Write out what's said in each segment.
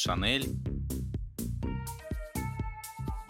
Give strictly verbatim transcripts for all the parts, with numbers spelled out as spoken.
Шанель.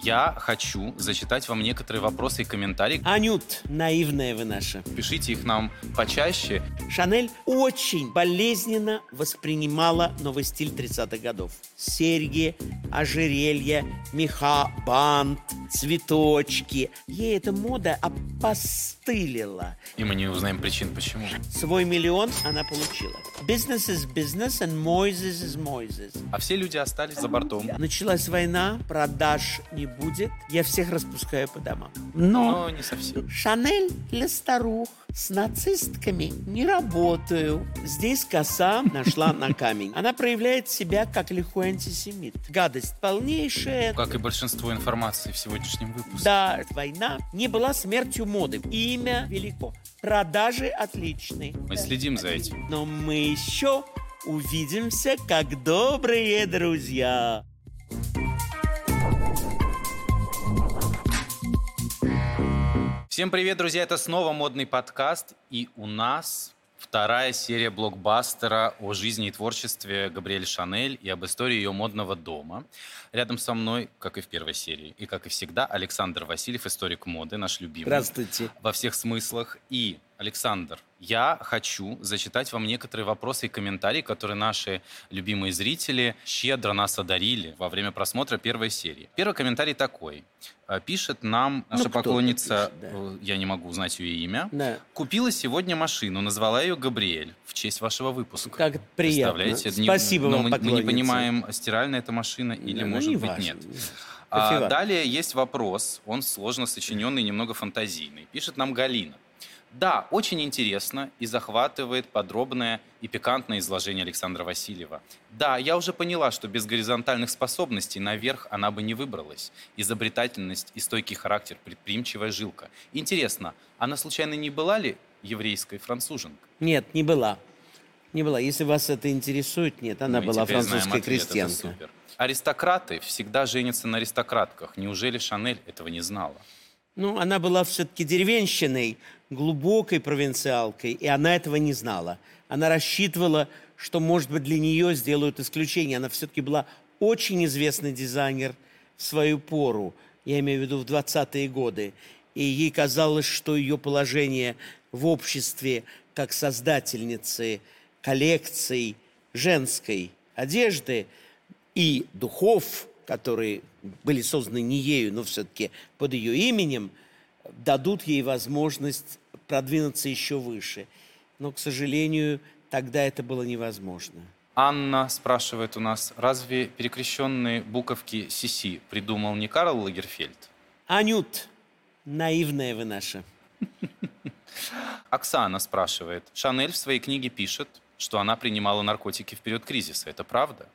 Я хочу зачитать вам некоторые вопросы и комментарии. Анют, наивная вы наша. Пишите их нам почаще. Шанель очень болезненно воспринимала новый стиль тридцатых годов. Серьги, ожерелья, меха, бант, цветочки. Ей эта мода опостылила. И мы не узнаем причин, почему. Свой миллион она получила. Business is business and Moises is Moises. А все люди остались за бортом. Началась война, продаж не будет. Я всех распускаю по домам. Но, Но не совсем. Шанель для старух. С нацистками не работаю. Здесь коса нашла на камень. Она проявляет себя как лихой антисемит. Гадость полнейшая. Как и большинство информации в сегодняшнем выпуске. Да, война не была смертью моды. Имя велико. Продажи отличные. Мы следим за этим. Но мы еще увидимся как добрые друзья. Всем привет, друзья! Это снова модный подкаст, и у нас вторая серия блокбастера о жизни и творчестве Габриэль Шанель и об истории ее модного дома. Рядом со мной, как и в первой серии, и как и всегда, Александр Васильев, историк моды, наш любимый. Здравствуйте. Во всех смыслах. И, Александр, я хочу зачитать вам некоторые вопросы и комментарии, которые наши любимые зрители щедро нас одарили во время просмотра первой серии. Первый комментарий такой. Пишет нам наша ну, поклонница, пишет, да. Я не могу узнать ее имя, да. Купила сегодня машину, назвала ее Габриэль в честь вашего выпуска. Как приятно. Спасибо не, вам, мы, поклонница. Мы не понимаем, стиральная эта машина или, да, может ну, быть, важно. Нет. А, далее есть вопрос, он сложно сочиненный, немного фантазийный. Пишет нам Галина. Да, очень интересно и захватывает подробное и пикантное изложение Александра Васильева. Да, я уже поняла, что без горизонтальных способностей наверх она бы не выбралась. Изобретательность и стойкий характер, предприимчивая жилка. Интересно, она случайно не была ли еврейской француженкой? Нет, не была. Не была. Если вас это интересует, нет, она ну, была французской крестьянкой. Аристократы всегда женятся на аристократках. Неужели Шанель этого не знала? Ну, она была все-таки деревенщиной, глубокой провинциалкой, и она этого не знала. Она рассчитывала, что, может быть, для нее сделают исключение. Она все-таки была очень известный дизайнер в свою пору, я имею в виду в двадцатые годы. И ей казалось, что ее положение в обществе как создательницы коллекций женской одежды и духов, которые были созданы не ею, но все-таки под ее именем, дадут ей возможность продвинуться еще выше. Но, к сожалению, тогда это было невозможно. Анна спрашивает у нас, разве перекрещенные буковки «Си-Си» придумал не Карл Лагерфельд? Анют, наивная вы наша. Оксана спрашивает, Шанель в своей книге пишет, что она принимала наркотики в период кризиса. Это правда?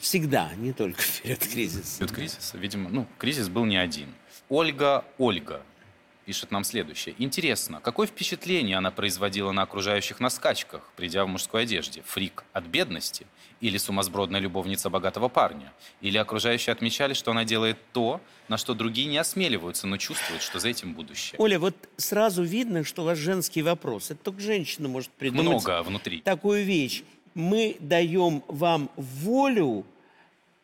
Всегда, не только в период кризиса. В период кризиса, видимо, ну, кризис был не один. Ольга, Ольга. Пишет нам следующее. Интересно, какое впечатление она производила на окружающих на скачках, придя в мужской одежде? Фрик от бедности? Или сумасбродная любовница богатого парня? Или окружающие отмечали, что она делает то, на что другие не осмеливаются, но чувствуют, что за этим будущее? Оля, вот сразу видно, что у вас женский вопрос. Это только женщина может придумать много внутри. Такую вещь. Мы даем вам волю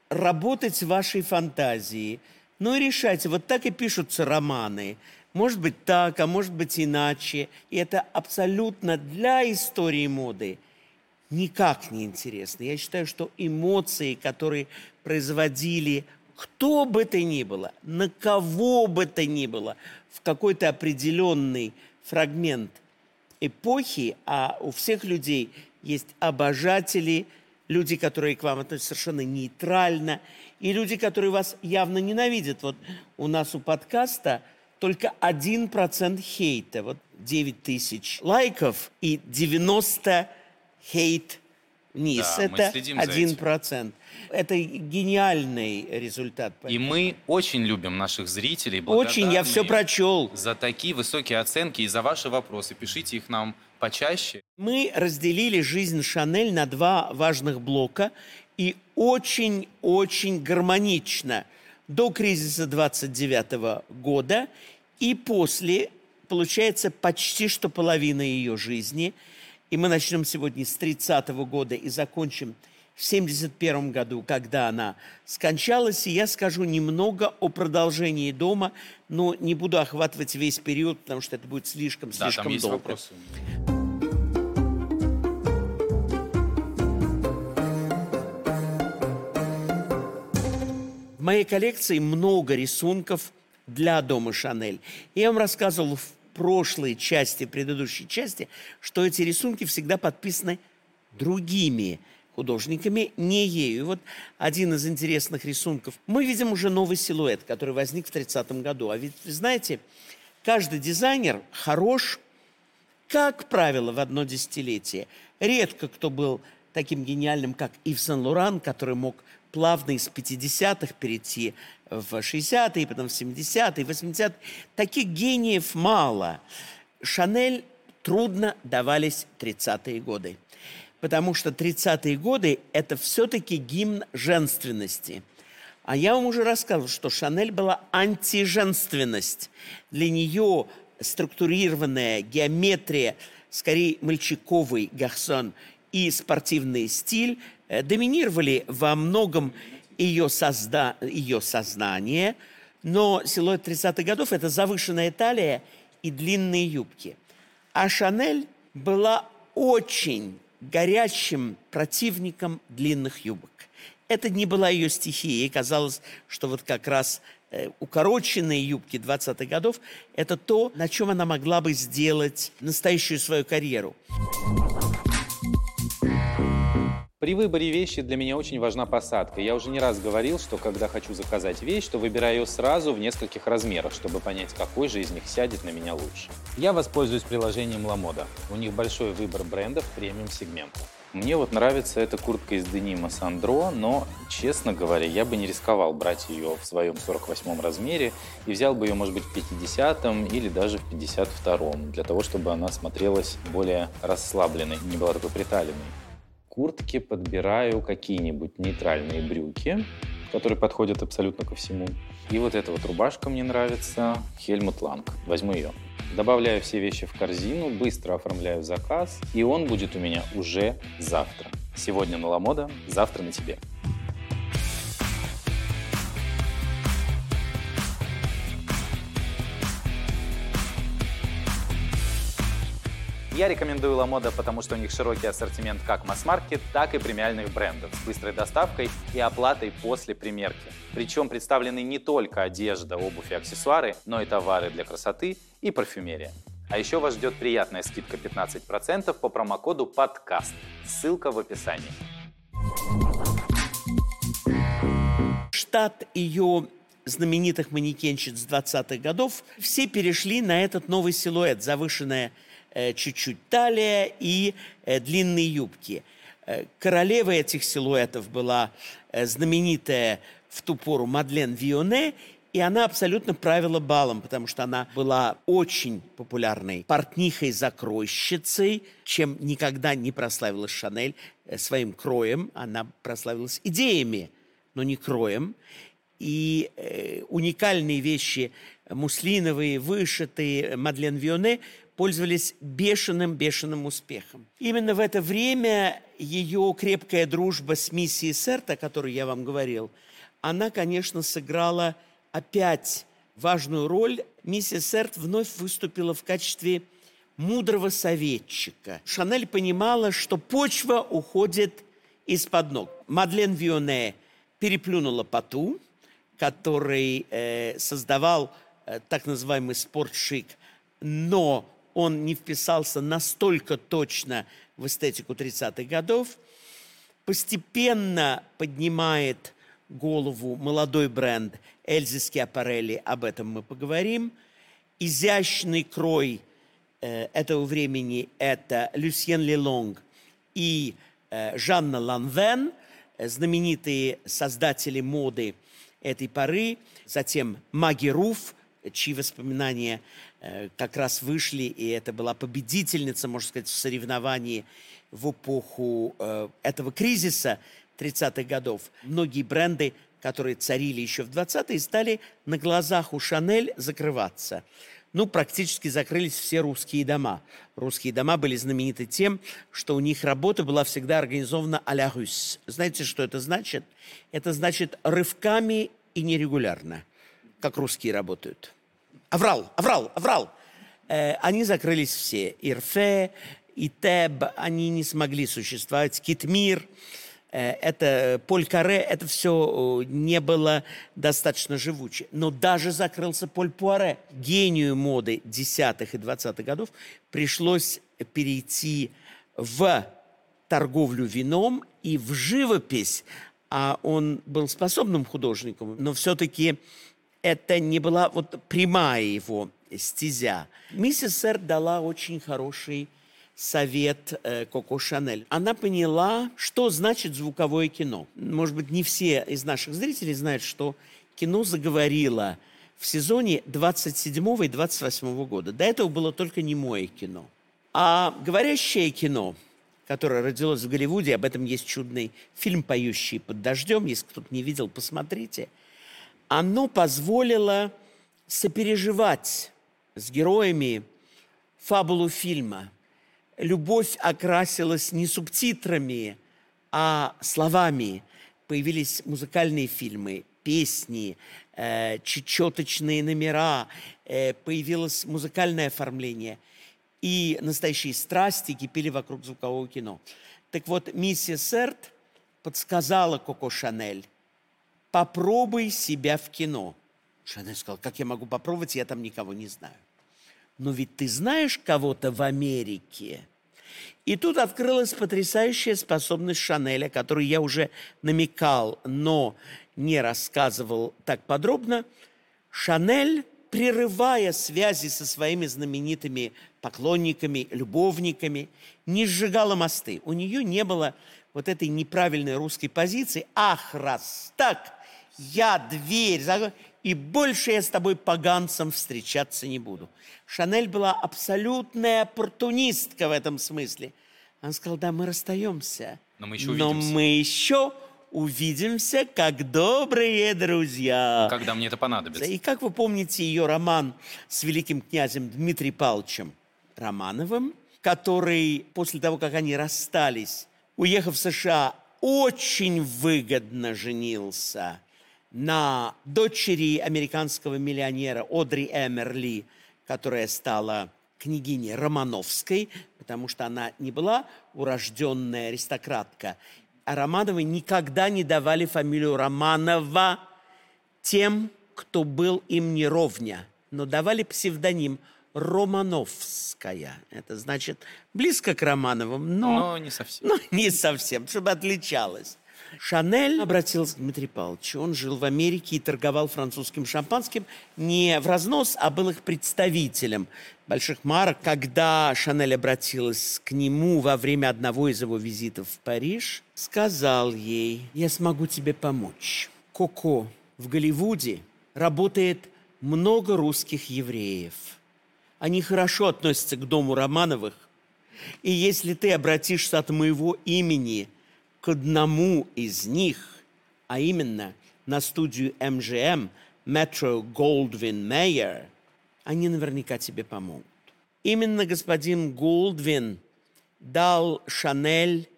работать с вашей фантазией. Ну и решайте. Вот так и пишутся романы. Может быть так, а может быть иначе. И это абсолютно для истории моды никак не интересно. Я считаю, что эмоции, которые производили кто бы то ни было, на кого бы то ни было, в какой-то определенный фрагмент эпохи, а у всех людей есть обожатели, люди, которые к вам относятся совершенно нейтрально, и люди, которые вас явно ненавидят. Вот у нас у подкаста только один процент хейта. Вот девять тысяч лайков и девяносто хейт вниз. Да, это один процент. Это гениальный результат. И мы очень любим наших зрителей. Очень, я все прочел. За такие высокие оценки и за ваши вопросы. Пишите их нам почаще. Мы разделили жизнь Шанель на два важных блока. И очень-очень гармонично. До кризиса двадцать девятого года и после, получается, почти что половина ее жизни. И мы начнем сегодня с тридцатого года и закончим в семьдесят первом году, когда она скончалась. И я скажу немного о продолжении дома, но не буду охватывать весь период, потому что это будет слишком, да, слишком там есть долго. Вопросы. В моей коллекции много рисунков для дома Шанель. Я вам рассказывал в прошлой части, в предыдущей части, что эти рисунки всегда подписаны другими художниками, не ею. И вот один из интересных рисунков. Мы видим уже новый силуэт, который возник в тридцатом году. А ведь, вы знаете, каждый дизайнер хорош, как правило, в одно десятилетие. Редко кто был таким гениальным, как Ив Сен-Лоран, который мог плавно из пятидесятых перейти в шестидесятые, потом в семидесятые, восьмидесятые. Таких гениев мало. Шанель трудно давались тридцатые годы, потому что тридцатые годы – это все-таки гимн женственности. А я вам уже рассказывал, что Шанель была антиженственность. Для нее структурированная геометрия, скорее мальчиковый гарсон и спортивный стиль – доминировали во многом ее, созда... ее сознание, но силуэт тридцатых годов – это завышенная талия и длинные юбки. А Шанель была очень горячим противником длинных юбок. Это не была ее стихия, и казалось, что вот как раз укороченные юбки двадцатых годов – это то, на чем она могла бы сделать настоящую свою карьеру. При выборе вещи для меня очень важна посадка. Я уже не раз говорил, что когда хочу заказать вещь, то выбираю ее сразу в нескольких размерах, чтобы понять, какой же из них сядет на меня лучше. Я воспользуюсь приложением LaModa. У них большой выбор брендов премиум-сегмента. Мне вот нравится эта куртка из денима Сандро, но, честно говоря, я бы не рисковал брать ее в своем сорок восьмом размере и взял бы ее, может быть, в пятидесятом или даже в пятьдесят втором, для того, чтобы она смотрелась более расслабленной, не была такой приталенной. Куртки подбираю какие-нибудь нейтральные брюки, которые подходят абсолютно ко всему. И вот эта вот рубашка мне нравится, Хельмут Ланг. Возьму ее. Добавляю все вещи в корзину, быстро оформляю заказ, и он будет у меня уже завтра. Сегодня на LaModa, завтра на тебе. Я рекомендую LaModa, потому что у них широкий ассортимент как масс-маркет, так и премиальных брендов с быстрой доставкой и оплатой после примерки. Причем представлены не только одежда, обувь и аксессуары, но и товары для красоты и парфюмерия. А еще вас ждет приятная скидка пятнадцать процентов по промокоду «Подкаст». Ссылка в описании. Штат ее знаменитых манекенщиц двадцатых годов все перешли на этот новый силуэт, завышенная чуть-чуть талия и длинные юбки. Королевой этих силуэтов была знаменитая в ту пору Мадлен Вионе, и она абсолютно правила балом, потому что она была очень популярной портнихой-закройщицей, чем никогда не прославилась Шанель своим кроем. Она прославилась идеями, но не кроем. И э, уникальные вещи, муслиновые, вышитые, Мадлен Вионе, пользовались бешеным-бешеным успехом. Именно в это время ее крепкая дружба с миссией Серт, о которой я вам говорил, она, конечно, сыграла опять важную роль. Миссис Серт вновь выступила в качестве мудрого советчика. Шанель понимала, что почва уходит из-под ног. Мадлен Вионе переплюнула Пату, который э, создавал э, так называемый спорт-шик, но он не вписался настолько точно в эстетику тридцатых годов, постепенно поднимает голову молодой бренд Эльзы Скиапарелли, об этом мы поговорим. Изящный крой э, этого времени – это Люсьен Ле Лонг и э, Жанна Ланвен, знаменитые создатели моды этой поры. Затем Маги Руф, чьи воспоминания как раз вышли, и это была победительница, можно сказать, в соревновании в эпоху этого кризиса тридцатых годов. Многие бренды, которые царили еще в двадцатые, стали на глазах у Шанель закрываться. ну, практически закрылись все русские дома. Русские дома были знамениты тем, что у них работа была всегда организована а-ля Русь. Знаете, что это значит? Это значит рывками и нерегулярно, как русские работают. Аврал, аврал, аврал! Э, они закрылись все. Ирфе, Итеб, они не смогли существовать. Китмир, э, это Поль-Каре, это все не было достаточно живуче. Но даже закрылся Поль-Пуаре. Гению моды десятых и двадцатых годов пришлось перейти в торговлю вином и в живопись. А он был способным художником, но все-таки это не была вот прямая его стезя. Миссис Р дала очень хороший совет э, Коко Шанель. Она поняла, что значит звуковое кино. Может быть, не все из наших зрителей знают, что кино заговорило в сезоне двадцать седьмого и двадцать восьмого года. До этого было только немое кино. А говорящее кино, которое родилось в Голливуде, об этом есть чудный фильм «Поющие под дождем», если кто-то не видел, посмотрите, оно позволило сопереживать с героями фабулу фильма. Любовь окрасилась не субтитрами, а словами. Появились музыкальные фильмы, песни, э, чечеточные номера, э, появилось музыкальное оформление. И настоящие страсти кипели вокруг звукового кино. Так вот, миссис Эрт подсказала Коко Шанель: попробуй себя в кино. Шанель сказала: как я могу попробовать, я там никого не знаю. Но ведь ты знаешь кого-то в Америке. И тут открылась потрясающая способность Шанеля, которую я уже намекал, но не рассказывал так подробно. Шанель, прерывая связи со своими знаменитыми поклонниками, любовниками, не сжигала мосты. У нее не было вот этой неправильной русской позиции. Ах, раз так, я дверь, и больше я с тобой поганцем встречаться не буду. Шанель была абсолютная оппортунистка в этом смысле. Она сказала: да, мы расстаемся, но мы еще но увидимся. Мы еще увидимся, как добрые друзья. Когда мне это понадобится. И как вы помните ее роман с великим князем Дмитрием Павловичем Романовым, который после того, как они расстались, уехав в США, очень выгодно женился на дочери американского миллионера Одри Эмерли, которая стала княгиней Романовской, потому что она не была урожденная аристократка. А Романовы никогда не давали фамилию Романова тем, кто был им не ровня, но давали псевдоним Романовская. Это значит близко к Романовым, но, но не совсем. Но не совсем, чтобы отличалась. Шанель обратилась к Дмитрию Павловичу. Он жил в Америке и торговал французским шампанским не в разнос, а был их представителем больших марок. Когда Шанель обратилась к нему во время одного из его визитов в Париж, сказал ей: я смогу тебе помочь. Коко, в Голливуде работает много русских евреев. Они хорошо относятся к дому Романовых. И если ты обратишься от моего имени к одному из них, а именно на студию эм джи эм, Metro Goldwyn Mayer, они наверняка тебе помогут. Именно господин Голдвин дал Шанель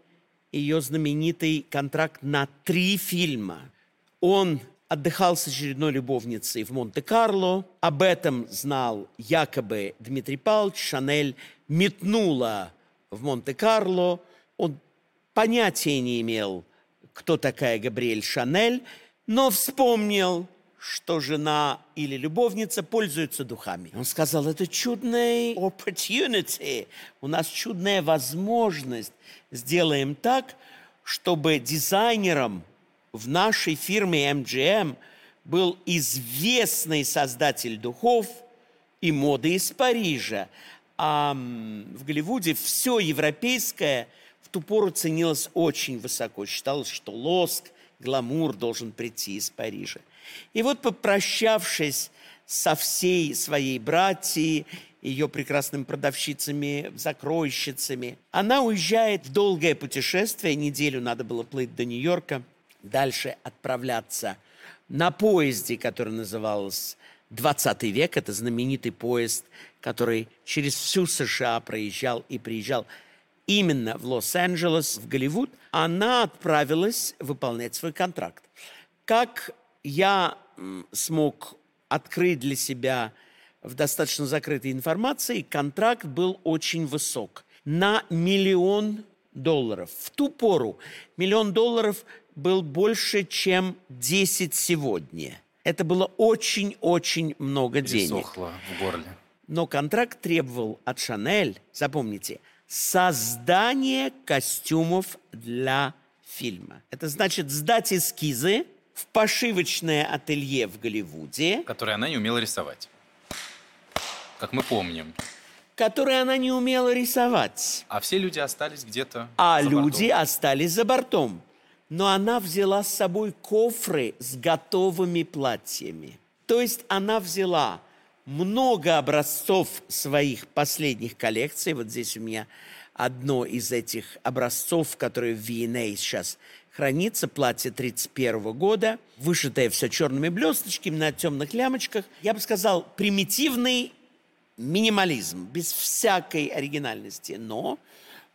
ее знаменитый контракт на три фильма. Он отдыхал с очередной любовницей в Монте-Карло. Об этом знал якобы Дмитрий Павлович. Шанель метнула в Монте-Карло. Он понятия не имел, кто такая Габриэль Шанель, но вспомнил, что жена или любовница пользуются духами. Он сказал: это чудная opportunity, у нас чудная возможность. Сделаем так, чтобы дизайнером в нашей фирме эм джи эм был известный создатель духов и моды из Парижа. А в Голливуде все европейское в ту пору ценилось очень высоко. Считалось, что лоск, гламур должен прийти из Парижа. И вот, попрощавшись со всей своей братьей, ее прекрасными продавщицами, закройщицами, она уезжает в долгое путешествие. Неделю надо было плыть до Нью-Йорка, дальше отправляться на поезде, который назывался двадцатый век – это знаменитый поезд, который через всю США проезжал и приезжал именно в Лос-Анджелес, в Голливуд. Она отправилась выполнять свой контракт. Как я смог открыть для себя в достаточно закрытой информации, контракт был очень высок. На миллион долларов. В ту пору миллион долларов был больше, чем десять сегодня. Это было очень-очень много денег. Пересохло в горле. Но контракт требовал от Шанель, запомните, создание костюмов для фильма. Это значит сдать эскизы в пошивочное ателье в Голливуде. Которое она не умела рисовать. Как мы помним. Которое она не умела рисовать. А все люди остались где-то а за бортом. А люди остались за бортом. Но она взяла с собой кофры с готовыми платьями. То есть она взяла много образцов своих последних коллекций. Вот здесь у меня одно из этих образцов, которое в ви энд эй сейчас хранится. Платье тридцать первого года, вышитое все черными блесточками на темных лямочках. Я бы сказал, примитивный минимализм, без всякой оригинальности. Но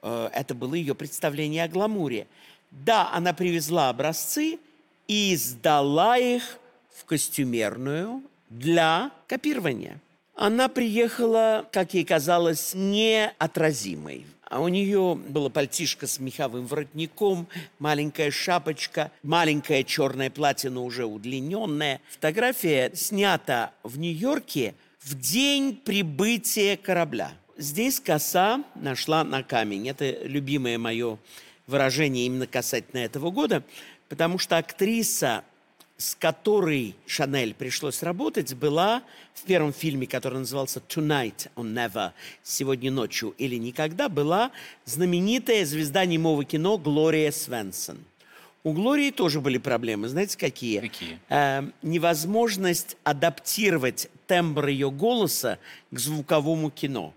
э, это было ее представление о гламуре. Да, она привезла образцы и сдала их в костюмерную для копирования. Она приехала, как ей казалось, неотразимой. А у нее было пальтишко с меховым воротником, маленькая шапочка, маленькое черное платье, но уже удлиненное. Фотография снята в Нью-Йорке в день прибытия корабля. Здесь коса нашла на камень. Это любимое мое выражение именно касательно этого года, потому что актриса, с которой Шанель пришлось работать, была в первом фильме, который назывался «Tonight or Never», «Сегодня ночью или никогда», была знаменитая звезда немого кино Глория Свенсон. У Глории тоже были проблемы. Знаете, какие? Какие? Э, невозможность адаптировать тембр ее голоса к звуковому кино.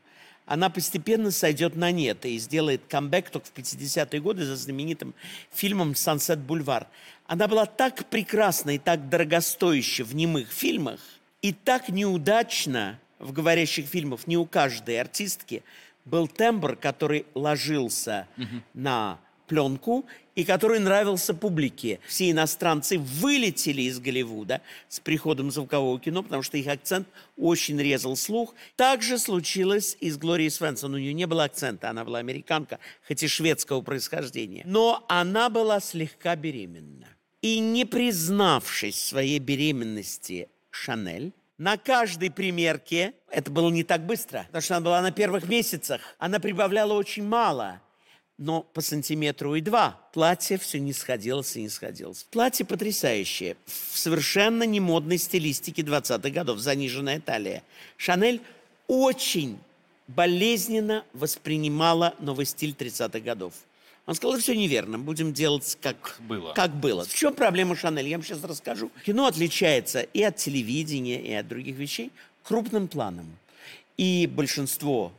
Она постепенно сойдет на нет и сделает камбэк только в пятидесятые годы за знаменитым фильмом «Сансет Бульвар». Она была так прекрасна и так дорогостояща в немых фильмах и так неудачна в говорящих фильмах. Не у каждой артистки был тембр, который ложился [S2] Угу. [S1] На пленку и который нравился публике. Все иностранцы вылетели из Голливуда с приходом звукового кино, потому что их акцент очень резал слух. Так же случилось и с Глорией Свенсон. У нее не было акцента, она была американка, хоть и шведского происхождения. Но она была слегка беременна. И не признавшись своей беременности Шанель, на каждой примерке, это было не так быстро, потому что она была на первых месяцах, она прибавляла очень мало, но по сантиметру и два. Платье все не сходилось и не сходилось. Платье потрясающее, в совершенно немодной стилистике двадцатых годов, заниженная талия. Шанель очень болезненно воспринимала новый стиль тридцатых годов. Он сказал, все неверно, будем делать как было. как было. В чем проблема Шанель? Я вам сейчас расскажу. Кино отличается и от телевидения, и от других вещей крупным планом. И большинство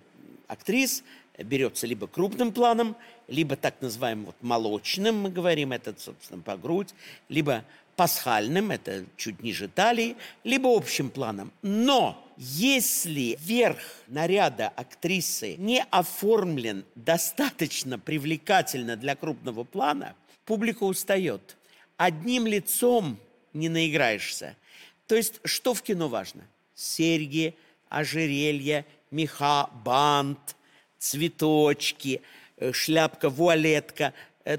актрис берется либо крупным планом, либо так называемым вот молочным, мы говорим, это, собственно, по грудь, либо пасхальным, это чуть ниже талии, либо общим планом. Но если верх наряда актрисы не оформлен достаточно привлекательно для крупного плана, публика устает. Одним лицом не наиграешься. То есть что в кино важно? Серьги, ожерелья, меха, бант, цветочки, шляпка, вуалетка.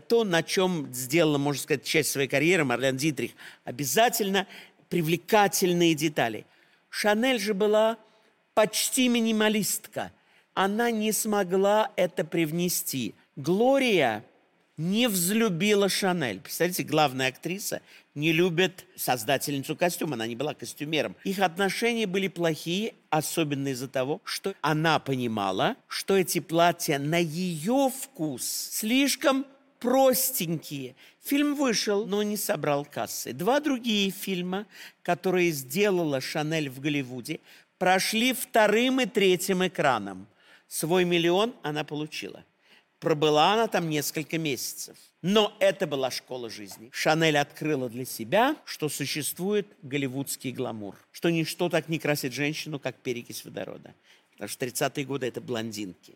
То, на чем сделала, можно сказать, часть своей карьеры Марлен Дитрих. Обязательно привлекательные детали. Шанель же была почти минималистка. Она не смогла это привнести. Глория не взлюбила Шанель. Представляете, главная актриса не любит создательницу костюма. Она не была костюмером. Их отношения были плохие, особенно из-за того, что она понимала, что эти платья на ее вкус слишком простенькие. Фильм вышел, но не собрал кассы. Два другие фильма, которые сделала Шанель в Голливуде, прошли вторым и третьим экраном. Свой миллион она получила. Пробыла она там несколько месяцев. Но это была школа жизни. Шанель открыла для себя, что существует голливудский гламур. Что ничто так не красит женщину, как перекись водорода. Потому что тридцатые годы – это блондинки.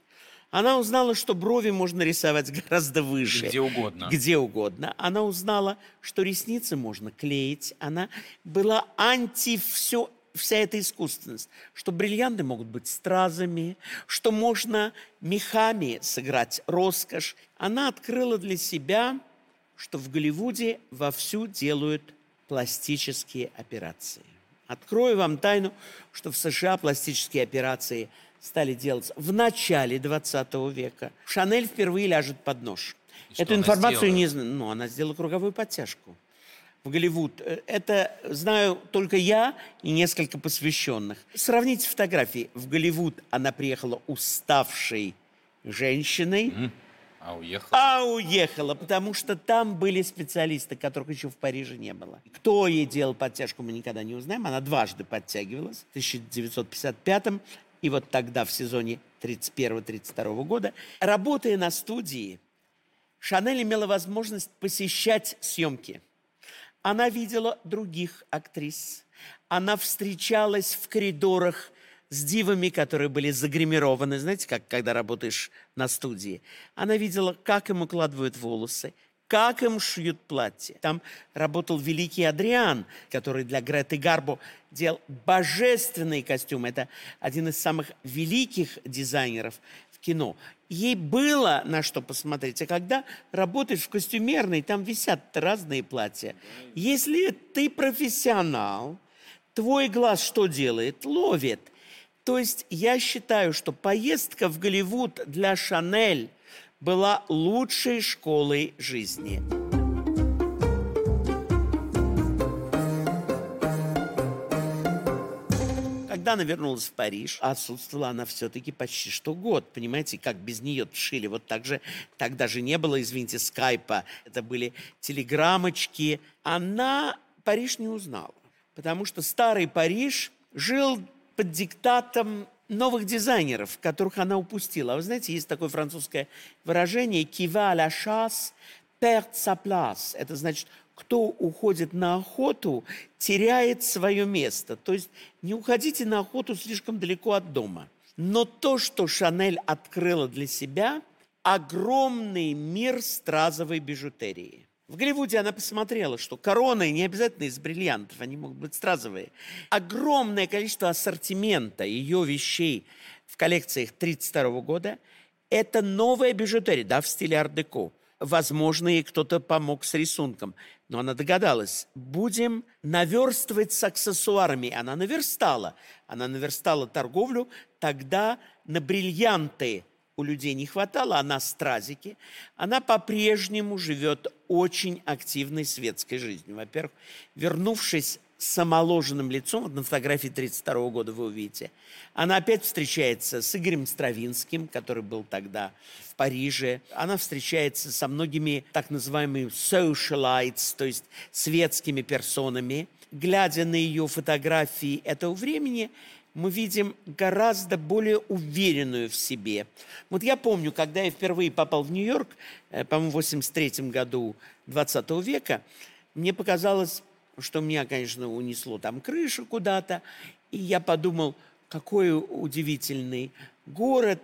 Она узнала, что брови можно рисовать гораздо выше. Где угодно. Где угодно. Она узнала, что ресницы можно клеить. Она была анти все, вся эта искусственность. Что бриллианты могут быть стразами, что можно мехами сыграть роскошь. Она открыла для себя, что в Голливуде вовсю делают пластические операции. Открою вам тайну, что в США пластические операции стали делаться в начале двадцатого века. Шанель впервые ляжет под нож. И Эту информацию не знаю. Ну, она сделала круговую подтяжку в Голливуд. Это знаю только я и несколько посвященных. Сравните фотографии. В Голливуд она приехала уставшей женщиной. Mm-hmm. А уехала? А уехала, потому что там были специалисты, которых еще в Париже не было. Кто ей делал подтяжку, мы никогда не узнаем. Она дважды подтягивалась в тысяча девятьсот пятьдесят пятом и вот тогда в сезоне тридцать первого — тридцать второго года. Работая на студии, Шанель имела возможность посещать съемки. Она видела других актрис. Она встречалась в коридорах с дивами, которые были загримированы. Знаете, как когда работаешь на студии. Она видела, как им укладывают волосы, как им шьют платье. Там работал великий Адриан, который для Греты Гарбо делал божественные костюмы. Это один из самых великих дизайнеров в кино. Ей было на что посмотреть. А когда работаешь в костюмерной, там висят разные платья. Если ты профессионал, твой глаз что делает? Ловит. То есть я считаю, что поездка в Голливуд для Шанель была лучшей школой жизни. Когда она вернулась в Париж, отсутствовала она все-таки почти что год. Понимаете, как без нее шили. Вот так же, так даже не было, извините, скайпа. Это были телеграммочки. Она Париж не узнала, потому что старый Париж жил под диктатом новых дизайнеров, которых она упустила. А вы знаете, есть такое французское выражение «qui va à la chasse perd sa place». Это значит, кто уходит на охоту, теряет свое место. То есть не уходите на охоту слишком далеко от дома. Но то, что Шанель открыла для себя, огромный мир стразовой бижутерии. В Голливуде она посмотрела, что короны не обязательно из бриллиантов, они могут быть стразовые. Огромное количество ассортимента ее вещей в коллекциях тридцать второго года – это новая бижутерия, да, в стиле ар-деко. Возможно, ей кто-то помог с рисунком, но она догадалась. Будем наверстывать с аксессуарами. Она наверстала. Она наверстала торговлю, тогда на бриллианты у людей не хватало, она стразики. Она по-прежнему живет очень активной светской жизнью. Во-первых, вернувшись с омоложенным лицом, вот на фотографии тридцать второго года вы увидите, она опять встречается с Игорем Стравинским, который был тогда в Париже. Она встречается со многими так называемыми socialites, то есть светскими персонами. Глядя на ее фотографии этого времени, мы видим гораздо более уверенную в себе. Вот я помню, когда я впервые попал в Нью-Йорк, по-моему, в восемьдесят третьем году двадцатого века, мне показалось, что меня, конечно, унесло там крышу куда-то, и я подумал, какой удивительный город,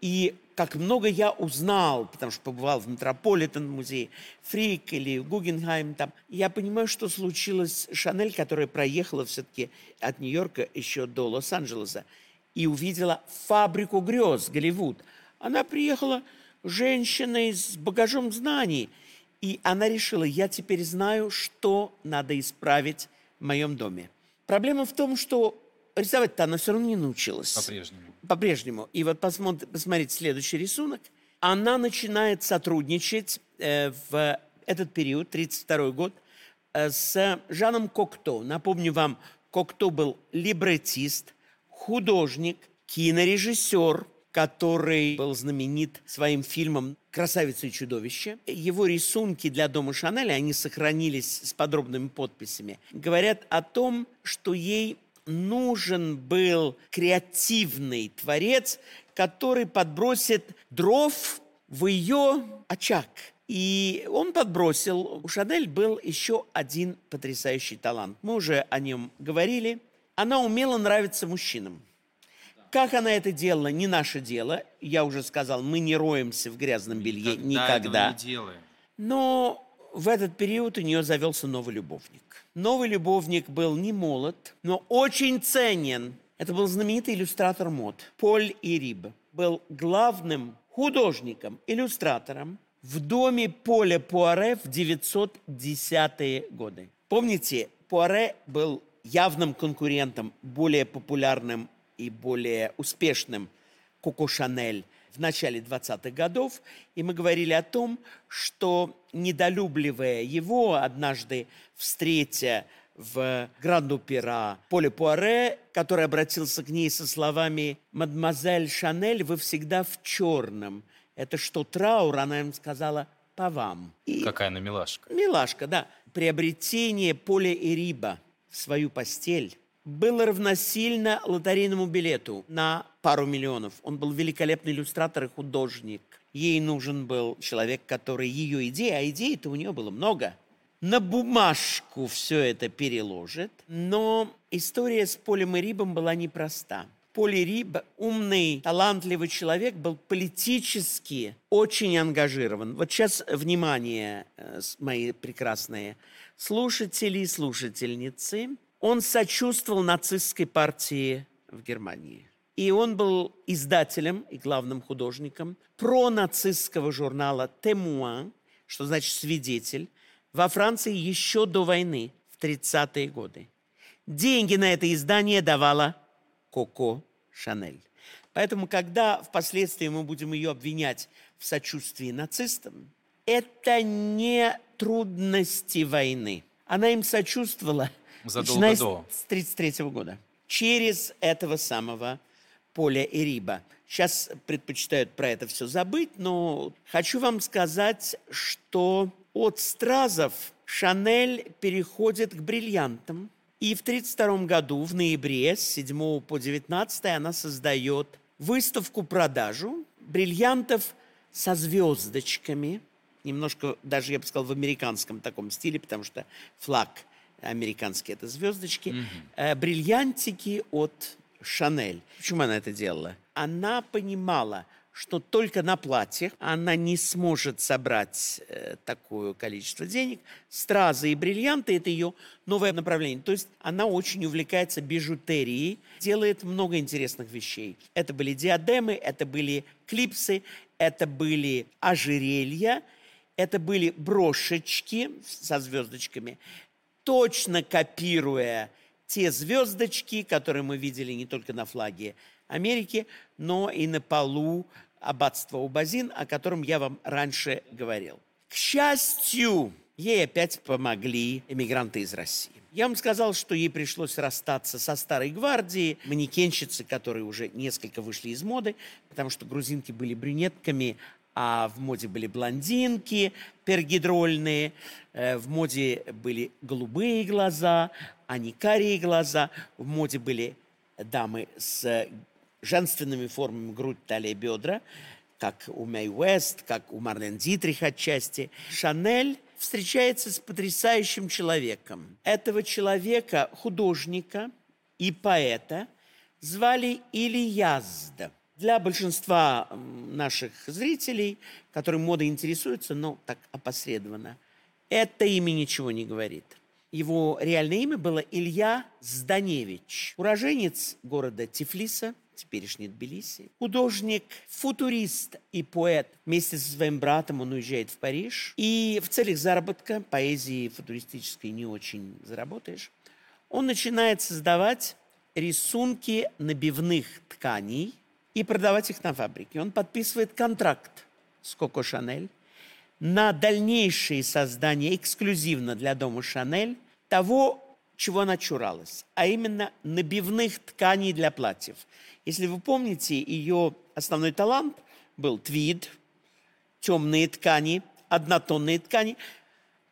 и как много я узнал, потому что побывал в Метрополитен-музее, Фрик или Гуггенхайм. Там. Я понимаю, что случилось Шанель, которая проехала все-таки от Нью-Йорка еще до Лос-Анджелеса и увидела фабрику грез Голливуд. Она приехала женщиной с багажом знаний, и она решила, я теперь знаю, что надо исправить в моем доме. Проблема в том, что рисовать-то она все равно не научилась. По-прежнему. По-прежнему. И вот посмотри, посмотрите следующий рисунок. Она начинает сотрудничать э, в этот период, тридцать второй год, э, с Жаном Кокто. Напомню вам, Кокто был либретист, художник, кинорежиссер, который был знаменит своим фильмом «Красавица и чудовище». Его рисунки для дома Шанель, они сохранились с подробными подписями, говорят о том, что ей нужен был креативный творец, который подбросит дров в ее очаг. И он подбросил. У Шанель был еще один потрясающий талант. Мы уже о нем говорили. Она умела нравиться мужчинам. Как она это делала, не наше дело. Я уже сказал, мы не роемся в грязном белье никогда. Никогда этого не делаем. Но в этот период у нее завелся новый любовник. Новый любовник был не молод, но очень ценен. Это был знаменитый иллюстратор мод Поль Ириб. Был главным художником, иллюстратором в доме Поля Пуаре в девятьсот десятые годы. Помните, Пуаре был явным конкурентом, более популярным и более успешным Коко Шанель в начале двадцатых годов. И мы говорили о том, что, недолюбливая его, однажды встретя в Гранд-Опера Поле Пуаре, который обратился к ней со словами: «Мадемуазель Шанель, вы всегда в черном. Это что, траур?» Она им сказала: «По вам». И какая она милашка. Милашка, да. Приобретение Поля Ириба в свою постель было равносильно лотерейному билету на пару миллионов. Он был великолепный иллюстратор и художник. Ей нужен был человек, который ее идеи, а идей-то у нее было много, на бумажку все это переложит. Но история с Полем Ирибом была непроста. Поль Ириб, умный, талантливый человек, был политически очень ангажирован. Вот сейчас, внимание, мои прекрасные слушатели и слушательницы. Он сочувствовал нацистской партии в Германии. И он был издателем и главным художником пронацистского журнала «Témoin», что значит «свидетель», во Франции еще до войны, в тридцатые годы. Деньги на это издание давала Коко Шанель. Поэтому, когда впоследствии мы будем ее обвинять в сочувствии нацистам, это не трудности войны. Она им сочувствовала, начиная с тысяча девятьсот тридцать третьего года, через этого самого Поля Ириба. Сейчас предпочитают про это все забыть, но хочу вам сказать, что от стразов Шанель переходит к бриллиантам. И в тысяча девятьсот тридцать втором году, в ноябре, с седьмого по девятнадцатое, она создает выставку-продажу бриллиантов со звездочками. Немножко, даже я бы сказал, в американском таком стиле, потому что флаг американские это звездочки, mm-hmm. бриллиантики от Шанель. Почему она это делала? Она понимала, что только на платьях она не сможет собрать э, такое количество денег. Стразы и бриллианты – это ее новое направление. То есть она очень увлекается бижутерией, делает много интересных вещей. Это были диадемы, это были клипсы, это были ожерелья, это были брошечки со звездочками, точно копируя те звездочки, которые мы видели не только на флаге Америки, но и на полу аббатства Убазин, о котором я вам раньше говорил. К счастью, ей опять помогли эмигранты из России. Я вам сказал, что ей пришлось расстаться со старой гвардией, манекенщицы, которые уже несколько вышли из моды, потому что грузинки были брюнетками, а в моде были блондинки пергидрольные, в моде были голубые глаза, а не карие глаза, в моде были дамы с женственными формами грудь, талия, бедра, как у Мэй Уэст, как у Марлен Дитрих отчасти. Шанель встречается с потрясающим человеком. Этого человека, художника и поэта, звали Илья Зданевич. Для большинства наших зрителей, которые модой интересуются, но так опосредованно, это имя ничего не говорит. Его реальное имя было Илья Зданевич. Уроженец города Тифлиса, теперешний Тбилиси. Художник, футурист и поэт. Вместе со своим братом он уезжает в Париж. И в целях заработка, поэзии футуристической не очень заработаешь, он начинает создавать рисунки набивных тканей и продавать их на фабрике. Он подписывает контракт с Коко Шанель на дальнейшее создание эксклюзивно для дома Шанель того, чего она чуралась, а именно набивных тканей для платьев. Если вы помните, ее основной талант был твид, темные ткани, однотонные ткани,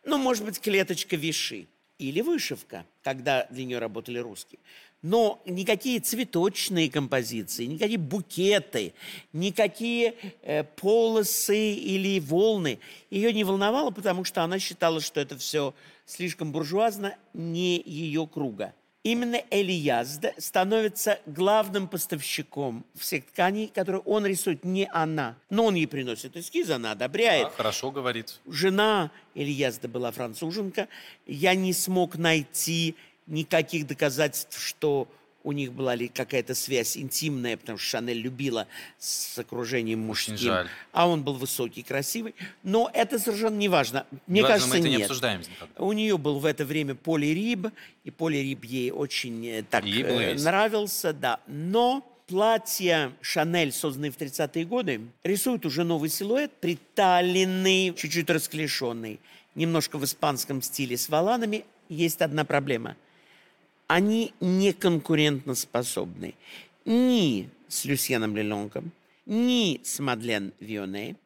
ну, может быть, клеточка виши или вышивка, когда для нее работали русские. Но никакие цветочные композиции, никакие букеты, никакие э, полосы или волны ее не волновало, потому что она считала, что это все слишком буржуазно, не ее круга. Именно Илья становится главным поставщиком всех тканей, которые он рисует, не она. Но он ей приносит эскиз, она одобряет. А, хорошо говорит. Жена Илья была француженка. Я не смог найти никаких доказательств, что у них была ли какая-то связь интимная, потому что Шанель любила с окружением мужским. Очень жаль. А он был высокий, красивый. Но это совершенно не важно. Мне важно, кажется, мы это нет. не обсуждаем никогда. У нее был в это время Поль Ириб, и Поль Ириб ей очень так ей нравился. Да. Но платья Шанель, созданные в тридцатые годы, рисуют уже новый силуэт, приталенный, чуть-чуть расклешенный, немножко в испанском стиле с воланами. Есть одна проблема. Они не конкурентоспособны ни с Люсьеном Ле Лонгом, ни с Мадлен Вионе,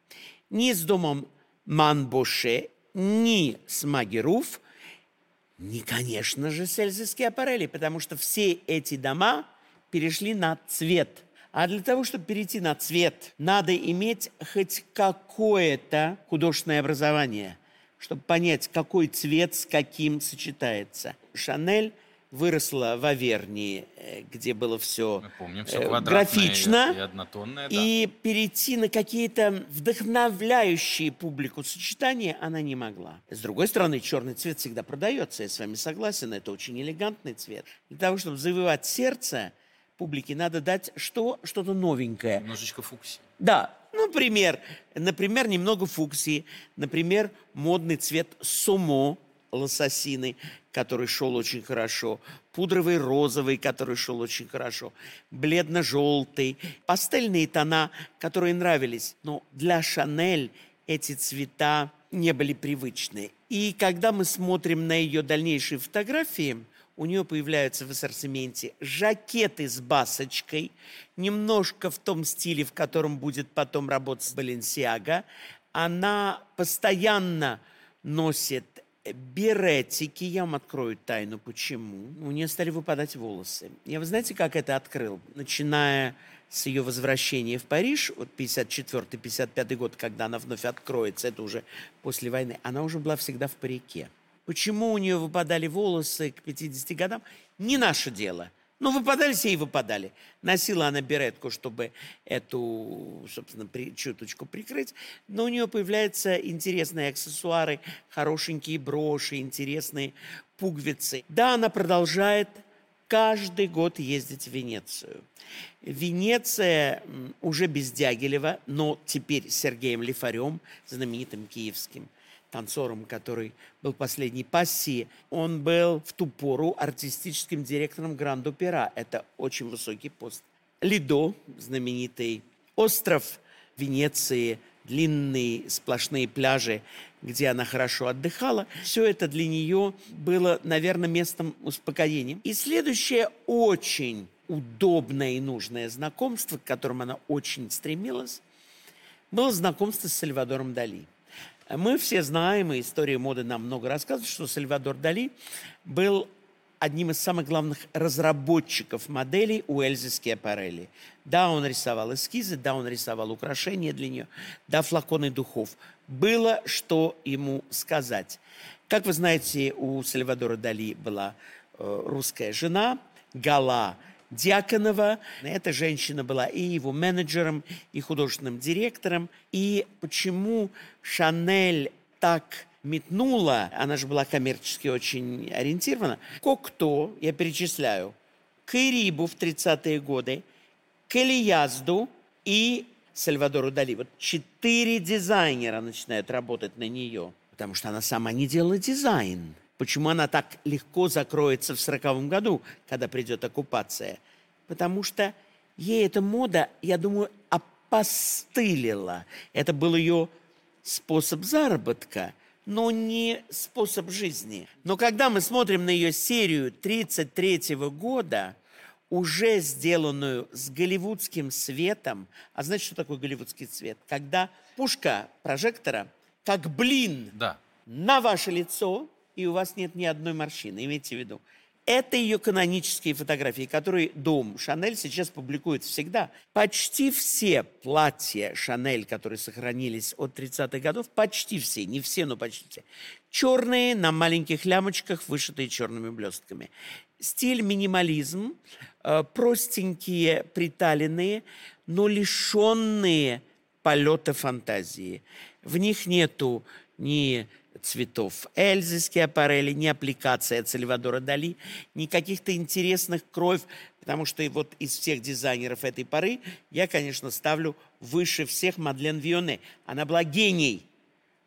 ни с домом Манбоше, ни с Маги Руф, ни, конечно же, с Эльзой Скиапарелли, потому что все эти дома перешли на цвет. А для того, чтобы перейти на цвет, надо иметь хоть какое-то художественное образование, чтобы понять, какой цвет с каким сочетается. Шанель выросла в Авернии, где было все, помним, все э, графично, и, однотонное, и да. перейти на какие-то вдохновляющие публику сочетания она не могла. С другой стороны, черный цвет всегда продается, я с вами согласен, это очень элегантный цвет. Для того, чтобы завоевать сердце публике, надо дать что? Что-то новенькое. Немножечко фуксии. Да, например, например, немного фуксии, например, модный цвет сумо, лососины, который шел очень хорошо, пудровый розовый, который шел очень хорошо, бледно-желтый, пастельные тона, которые нравились. Но для Шанель эти цвета не были привычны. И когда мы смотрим на ее дальнейшие фотографии, у нее появляются в ассортименте жакеты с басочкой, немножко в том стиле, в котором будет потом работать Balenciaga. Она постоянно носит беретики. Я вам открою тайну, почему. У нее стали выпадать волосы. Я, вы знаете, как это открыл? Начиная с ее возвращения в Париж, вот пятьдесят четвёртый — пятьдесят пятый год, когда она вновь откроется, это уже после войны, она уже была всегда в парике. Почему у нее выпадали волосы к пятидесяти годам? Не наше дело. Ну, выпадали все и выпадали. Носила она беретку, чтобы эту, собственно, при, чуточку прикрыть. Но у нее появляются интересные аксессуары, хорошенькие броши, интересные пуговицы. Да, она продолжает каждый год ездить в Венецию. Венеция уже без Дягилева, но теперь с Сергеем Лифарем, знаменитым киевским танцором, который был последний пассии. Он был в ту пору артистическим директором Гранд-Опера. Это очень высокий пост. Лидо, знаменитый остров Венеции, длинные сплошные пляжи, где она хорошо отдыхала. Все это для нее было, наверное, местом успокоения. И следующее очень удобное и нужное знакомство, к которому она очень стремилась, было знакомство с Сальвадором Дали. Мы все знаем, и история моды нам много рассказывает, что Сальвадор Дали был одним из самых главных разработчиков моделей у Эльзы Скиапарелли. Да, он рисовал эскизы, да, он рисовал украшения для нее, да, флаконы духов. Было что ему сказать. Как вы знаете, у Сальвадора Дали была э, русская жена, Гала Дьяконова. Эта женщина была и его менеджером, и художественным директором. И почему Шанель так метнула, она же была коммерчески очень ориентирована, Кокто, я перечисляю, к Ирибу в тридцатые годы, к Элиязду и Сальвадору Дали. Вот четыре дизайнера начинают работать на нее, потому что она сама не делала дизайн. Почему она так легко закроется в сороковом году, когда придет оккупация? Потому что ей эта мода, я думаю, опостылила. Это был ее способ заработка, но не способ жизни. Но когда мы смотрим на ее серию тридцать третьего года, уже сделанную с голливудским светом, а знаете, что такое голливудский свет? Когда пушка прожектора, как блин, да, на ваше лицо, и у вас нет ни одной морщины, имейте в виду. Это ее канонические фотографии, которые дом Шанель сейчас публикует всегда. Почти все платья Шанель, которые сохранились от тридцатых годов, почти все, не все, но почти все, черные, на маленьких лямочках, вышитые черными блестками. Стиль минимализм, простенькие, приталенные, но лишенные полета фантазии. В них нету ни цветов Эльзы Скиапарелли, ни аппликация от Сальвадора Дали, ни каких-то интересных кровь, потому что и вот из всех дизайнеров этой поры я, конечно, ставлю выше всех Мадлен Вионе. Она была гений.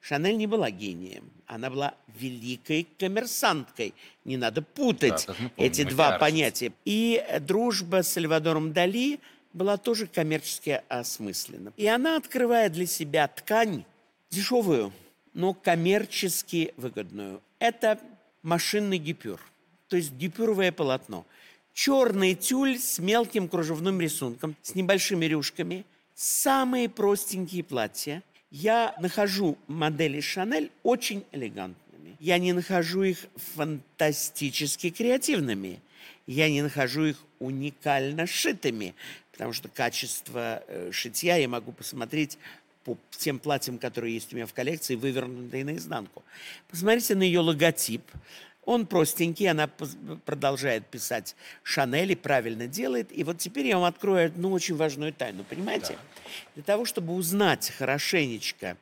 Шанель не была гением, она была великой коммерсанткой. Не надо путать да, помним, эти два понятия. И дружба с Сальвадором Дали была тоже коммерчески осмыслена. И она открывает для себя ткань дешевую, но коммерчески выгодную. Это машинный гипюр, то есть гипюровое полотно. Черный тюль с мелким кружевным рисунком, с небольшими рюшками. Самые простенькие платья. Я нахожу модели Шанель очень элегантными. Я не нахожу их фантастически креативными. Я не нахожу их уникально шитыми, потому что качество шитья я могу посмотреть по тем платьям, которые есть у меня в коллекции, вывернутые наизнанку. Посмотрите на ее логотип. Он простенький, она продолжает писать Шанель и правильно делает. И вот теперь я вам открою одну очень важную тайну, понимаете? Да. Для того, чтобы узнать хорошенечко,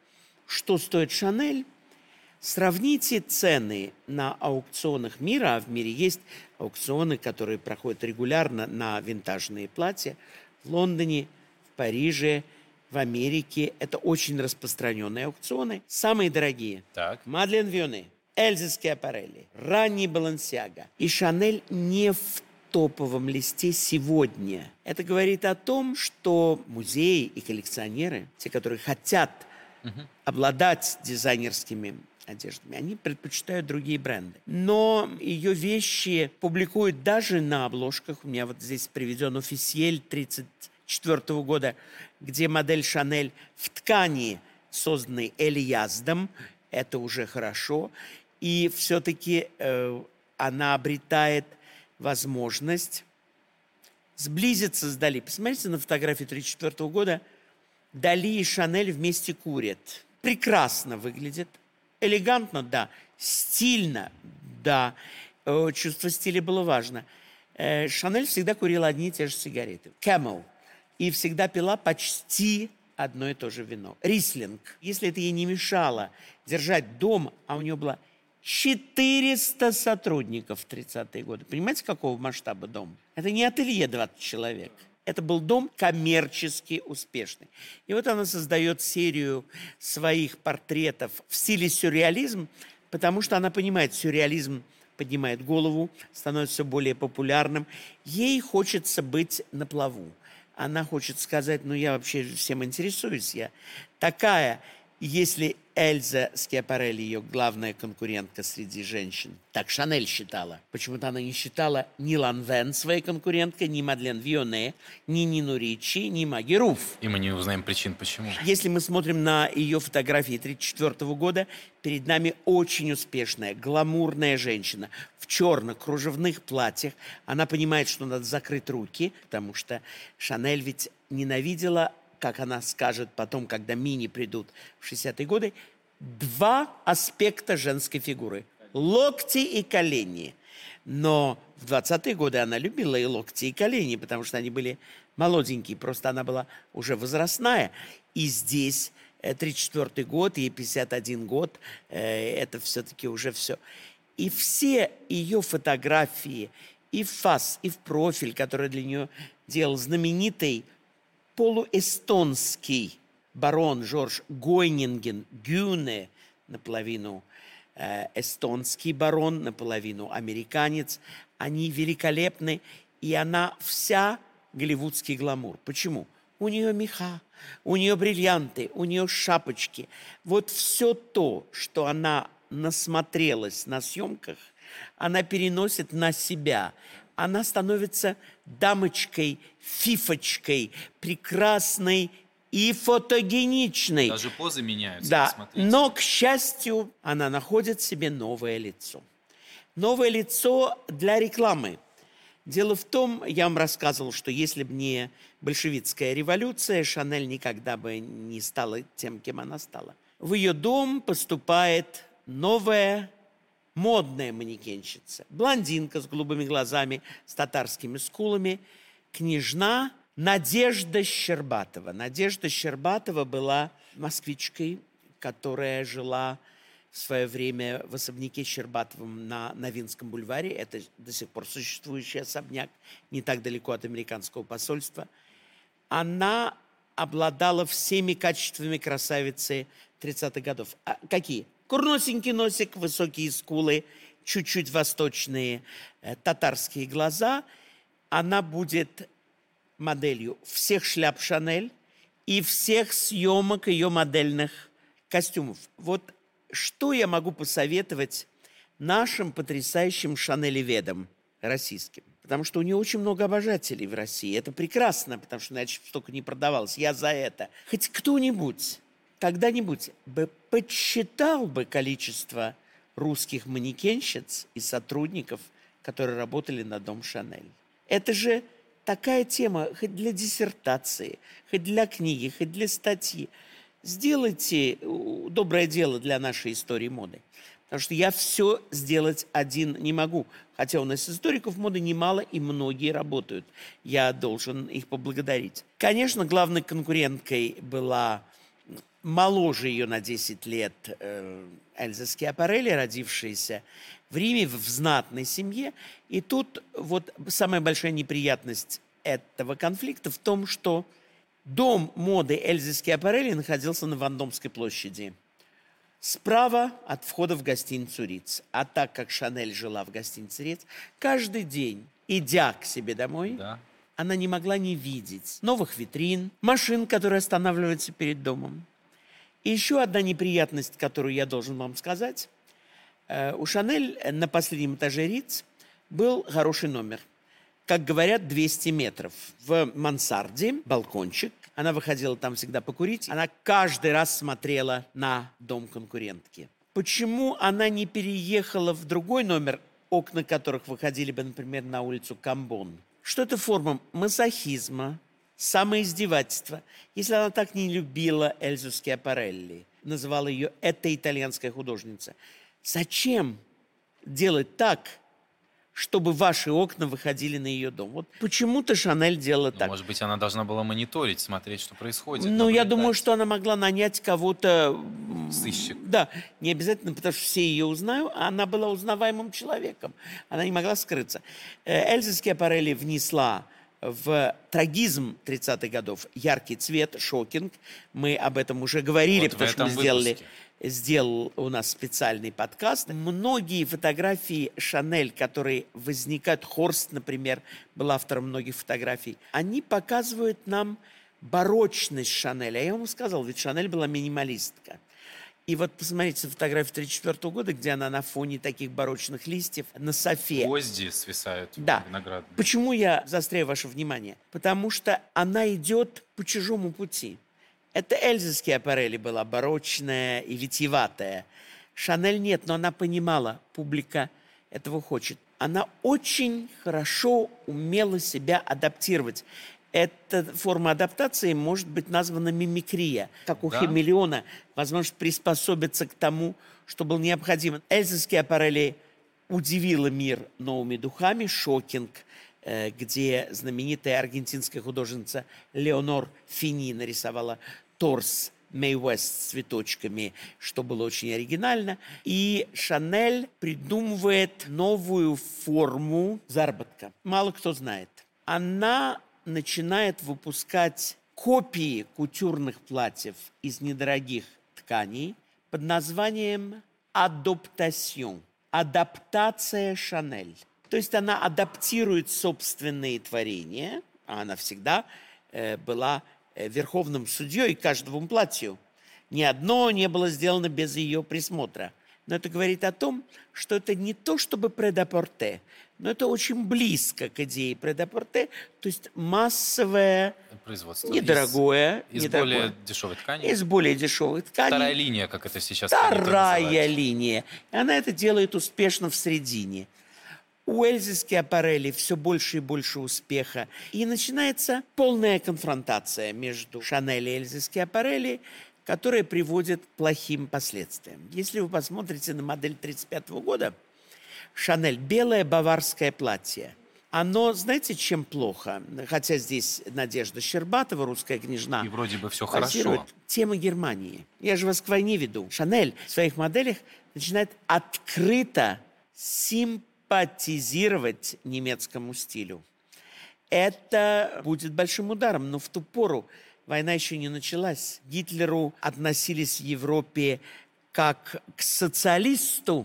что стоит Шанель, сравните цены на аукционах мира, а в мире есть аукционы, которые проходят регулярно на винтажные платья, в Лондоне, в Париже, в Америке. Это очень распространенные аукционы. Самые дорогие. Так. Мадлен Вионе, Эльза Скиапарелли, ранний Балансиага. И Шанель не в топовом листе сегодня. Это говорит о том, что музеи и коллекционеры, те, которые хотят угу. обладать дизайнерскими одеждами, они предпочитают другие бренды. Но ее вещи публикуют даже на обложках. У меня вот здесь приведен официель тридцать четвёртого года, где модель Шанель в ткани, созданной Эльяздом. Это уже хорошо. И все-таки э, она обретает возможность сблизиться с Дали. Посмотрите на фотографии тридцать четвёртого года. Дали и Шанель вместе курят. Прекрасно выглядит. Элегантно, да. Стильно, да. Э, чувство стиля было важно. Э, Шанель всегда курила одни и те же сигареты. Camel. И всегда пила почти одно и то же вино. Рислинг. Если это ей не мешало держать дом, а у нее было четыреста сотрудников в тридцатые годы. Понимаете, какого масштаба дом? Это не ателье двадцать человек. Это был дом коммерчески успешный. И вот она создает серию своих портретов в стиле сюрреализм, потому что она понимает, сюрреализм поднимает голову, становится более популярным. Ей хочется быть на плаву. Она хочет сказать, ну, я вообще всем интересуюсь, я такая. Если Эльза Скиапарелли, ее главная конкурентка среди женщин, так Шанель считала. Почему-то она не считала ни Ланвен своей конкуренткой, ни Мадлен Вионе, ни Нину Ричи, ни Маги Руф. И мы не узнаем причин, почему. Если мы смотрим на ее фотографии тридцать четвёртого года, перед нами очень успешная, гламурная женщина в черных кружевных платьях. Она понимает, что надо закрыть руки, потому что Шанель ведь ненавидела, как она скажет потом, когда мини придут в шестидесятые годы, два аспекта женской фигуры – локти и колени. Но в двадцатые годы она любила и локти, и колени, потому что они были молоденькие, просто она была уже возрастная. И здесь тридцать четвёртый год, ей пятьдесят один год, это все-таки уже все. И все ее фотографии, и в фас, и в профиль, который для нее делал знаменитый полуэстонский барон Жорж Гойнинген, Гюне, наполовину э, эстонский барон, наполовину американец. Они великолепны, и она вся голливудский гламур. Почему? У нее меха, у нее бриллианты, у нее шапочки. Вот все то, что она насмотрелась на съемках, она переносит на себя. Она становится дамочкой, фифочкой, прекрасной и фотогеничной. Даже позы меняются, да. Но, к счастью, она находит себе новое лицо. Новое лицо для рекламы. Дело в том, я вам рассказывал, что если бы не большевистская революция, Шанель никогда бы не стала тем, кем она стала. В ее дом поступает новая модная манекенщица. Блондинка с голубыми глазами, с татарскими скулами. Княжна Надежда Щербатова. Надежда Щербатова была москвичкой, которая жила в свое время в особняке Щербатовым на Новинском бульваре. Это до сих пор существующий особняк, не так далеко от американского посольства. Она обладала всеми качествами красавицы тридцатых годов. А какие? Курносенький носик, высокие скулы, чуть-чуть восточные, э, татарские глаза. Она будет моделью всех шляп Шанель и всех съемок ее модельных костюмов. Вот что я могу посоветовать нашим потрясающим шанелеведам российским? Потому что у нее очень много обожателей в России. Это прекрасно, потому что иначе столько не продавалось. Я за это. Хоть кто-нибудь когда-нибудь бы подсчитал бы количество русских манекенщиц и сотрудников, которые работали на дом Шанель. Это же такая тема хоть для диссертации, хоть для книги, хоть для статьи. Сделайте доброе дело для нашей истории моды. Потому что я все сделать один не могу. Хотя у нас историков моды немало, и многие работают. Я должен их поблагодарить. Конечно, главной конкуренткой была моложе ее на десять лет Эльза Скиапарелли, родившаяся в Риме в знатной семье. И тут вот самая большая неприятность этого конфликта в том, что дом моды Эльзы Скиапарелли находился на Вандомской площади, справа от входа в гостиницу Риц. А так как Шанель жила в гостинице Риц, каждый день, идя к себе домой, да, она не могла не видеть новых витрин, машин, которые останавливаются перед домом. И еще одна неприятность, которую я должен вам сказать. У Шанель на последнем этаже Риц был хороший номер. Как говорят, двести метров. В мансарде балкончик. Она выходила там всегда покурить. Она каждый раз смотрела на дом конкурентки. Почему она не переехала в другой номер, окна которых выходили бы, например, на улицу Камбон? Что это форма мазохизма, самоиздевательства. Если она так не любила Эльзу Скиапарелли, называла ее «это итальянская художница», зачем делать так, чтобы ваши окна выходили на ее дом? Вот почему-то Шанель делала ну, так. Может быть, она должна была мониторить, смотреть, что происходит. Ну, я думаю, что она могла нанять кого-то... Сыщик. Да, не обязательно, потому что все ее узнают. Она была узнаваемым человеком. Она не могла скрыться. Эльза Скиапарелли внесла в трагизм тридцатых годов яркий цвет, шокинг. Мы об этом уже говорили, вот потому что мы сделали... сделал у нас специальный подкаст. Многие фотографии Шанель, которые возникают, Хорст, например, был автором многих фотографий, они показывают нам барочность Шанель. А я вам сказал, ведь Шанель была минималистка. И вот посмотрите фотографию тысяча девятьсот тридцать четвёртого года, где она на фоне таких барочных листьев на софе. Гвозди свисают. Да. Виноградные. Почему я заостряю ваше внимание? Потому что она идет по чужому пути. Это Эльза Скиапарелли была барочная и витиеватая. Шанель нет, но она понимала, публика этого хочет. Она очень хорошо умела себя адаптировать. Эта форма адаптации может быть названа мимикрия. Как у да. хамелеона, возможность приспособиться к тому, что было необходимо. Эльза Скиапарелли удивила мир новыми духами. Шокинг, где знаменитая аргентинская художница Леонор Фини нарисовала торс Мэй Уэст с цветочками, что было очень оригинально. И Шанель придумывает новую форму заработка. Мало кто знает. Она начинает выпускать копии кутюрных платьев из недорогих тканей под названием «Адаптасьон», «Адаптация Шанель». То есть она адаптирует собственные творения, а она всегда э, была верховным судьей каждому платью. Ни одно не было сделано без ее присмотра. Но это говорит о том, что это не то чтобы предапорте, Но это очень близко к идее предапорте, то есть массовое, производство. недорогое. Из, недорогое. из более дешевой ткани. Из более дешевых тканей. Вторая линия, как это сейчас называется. Вторая линия. И она это делает успешно в средине. У Эльзы Скиапарелли все больше и больше успеха. И начинается полная конфронтация между Шанель и Эльзой Скиапарелли, которая приводит к плохим последствиям. Если вы посмотрите на модель тысяча девятьсот тридцать пятого года, Шанель, белое баварское платье. Оно, знаете, чем плохо? Хотя здесь Надежда Щербатова, русская княжна. И вроде бы все хорошо. Тема Германии. Я же вас к войне веду. Шанель в своих моделях начинает открыто симпатизировать немецкому стилю. Это будет большим ударом, но в ту пору война еще не началась. К Гитлеру относились в Европе как к социалисту,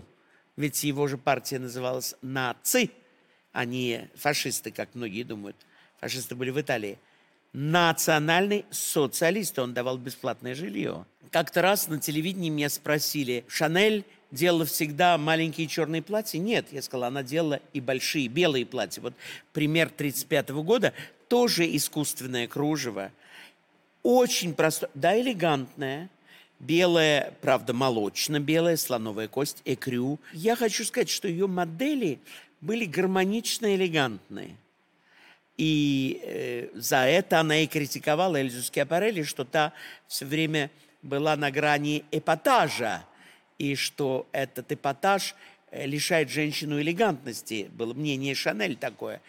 ведь его же партия называлась «Наци», а не фашисты, как многие думают. Фашисты были в Италии. Национальный социалист. Он давал бесплатное жилье. Как-то раз на телевидении меня спросили, Шанель делала всегда маленькие черные платья? Нет, я сказала, она делала и большие белые платья. Вот пример тысяча девятьсот тридцать пятого года, тоже искусственное кружево. Очень простое, да, элегантное. Белая, правда, молочно-белая, слоновая кость, экрю. Я хочу сказать, что ее модели были гармонично элегантные. И э, за это она и критиковала Эльзу Скиапарелли, что та все время была на грани эпатажа. И что этот эпатаж лишает женщину элегантности. Было мнение Шанель такое.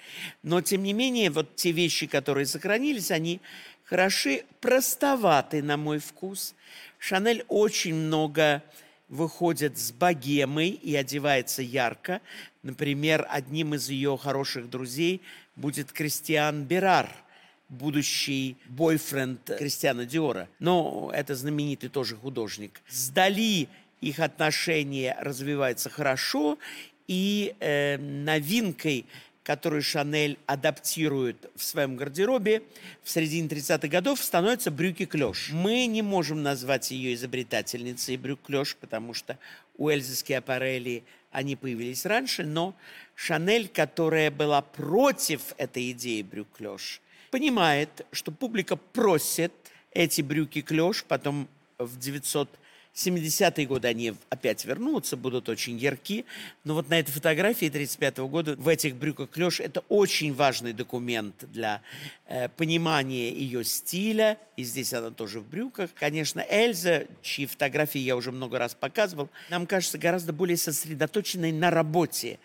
Но, тем не менее, вот те вещи, которые сохранились, они хороши, простоваты, на мой вкус. Шанель очень много выходит с богемой и одевается ярко. Например, одним из ее хороших друзей будет Кристиан Берар, будущий бойфренд Кристиана Диора. Но это знаменитый тоже художник. С Дали их отношения развиваются хорошо. И э, новинкой, которую Шанель адаптирует в своем гардеробе, в середине тридцатых годов становятся брюки-клёш. Мы не можем назвать ее изобретательницей брюк-клёш, потому что у Эльзы Скиапарелли они появились раньше, но Шанель, которая была против этой идеи брюк-клёш, понимает, что публика просит эти брюки-клёш, потом в девятьсот семидесятые годы они опять вернутся, будут очень ярки. Но вот на этой фотографии тысяча девятьсот тридцать пятого года в этих брюках клёш это очень важный документ для э, понимания ее стиля. И здесь она тоже в брюках. Конечно, Эльза, чьи фотографии я уже много раз показывал, нам кажется гораздо более сосредоточенной на работе.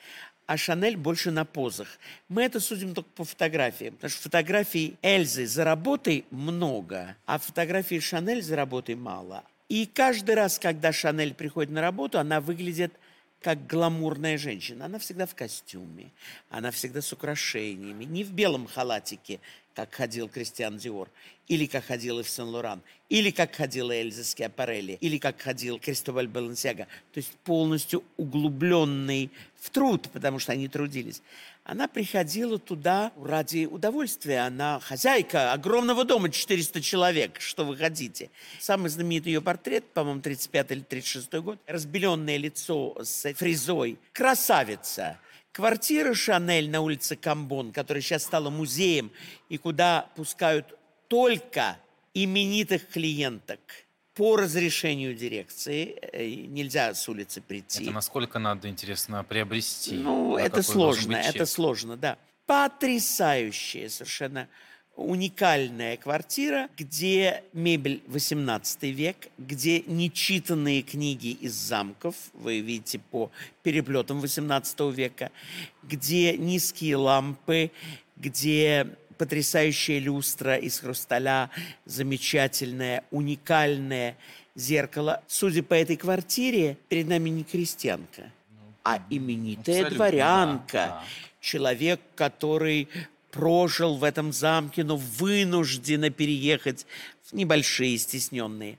А Шанель больше на позах. Мы это судим только по фотографиям. Потому что фотографий Эльзы за работой много, а фотографий Шанель за работой мало. И каждый раз, когда Шанель приходит на работу, она выглядит как гламурная женщина. Она всегда в костюме, она всегда с украшениями. Не в белом халатике, как ходил Кристиан Диор, или как ходил Ив Сен-Лоран, или как ходила Эльза Скиапарелли, или как ходил Кристобаль Балансиага. То есть полностью углубленный в труд, потому что они трудились. Она приходила туда ради удовольствия. Она хозяйка огромного дома, четыреста человек, что вы хотите. Самый знаменитый ее портрет, по-моему, тридцать пятый или тридцать шестой год. Разбеленное лицо с фризой. Красавица. Квартира Шанель на улице Камбон, которая сейчас стала музеем, и куда пускают только именитых клиенток. По разрешению дирекции нельзя с улицы прийти. Это насколько надо, интересно, приобрести? Ну, это сложно, это сложно, да. Потрясающая, совершенно уникальная квартира, где мебель восемнадцатый век, где нечитанные книги из замков, вы видите по переплетам восемнадцатого века, где низкие лампы, где потрясающая люстра из хрусталя, замечательное, уникальное зеркало. Судя по этой квартире, перед нами не крестьянка, а именитая Абсолютно, дворянка. Да, да. Человек, который прожил в этом замке, но вынужденно переехать в небольшие, стесненные.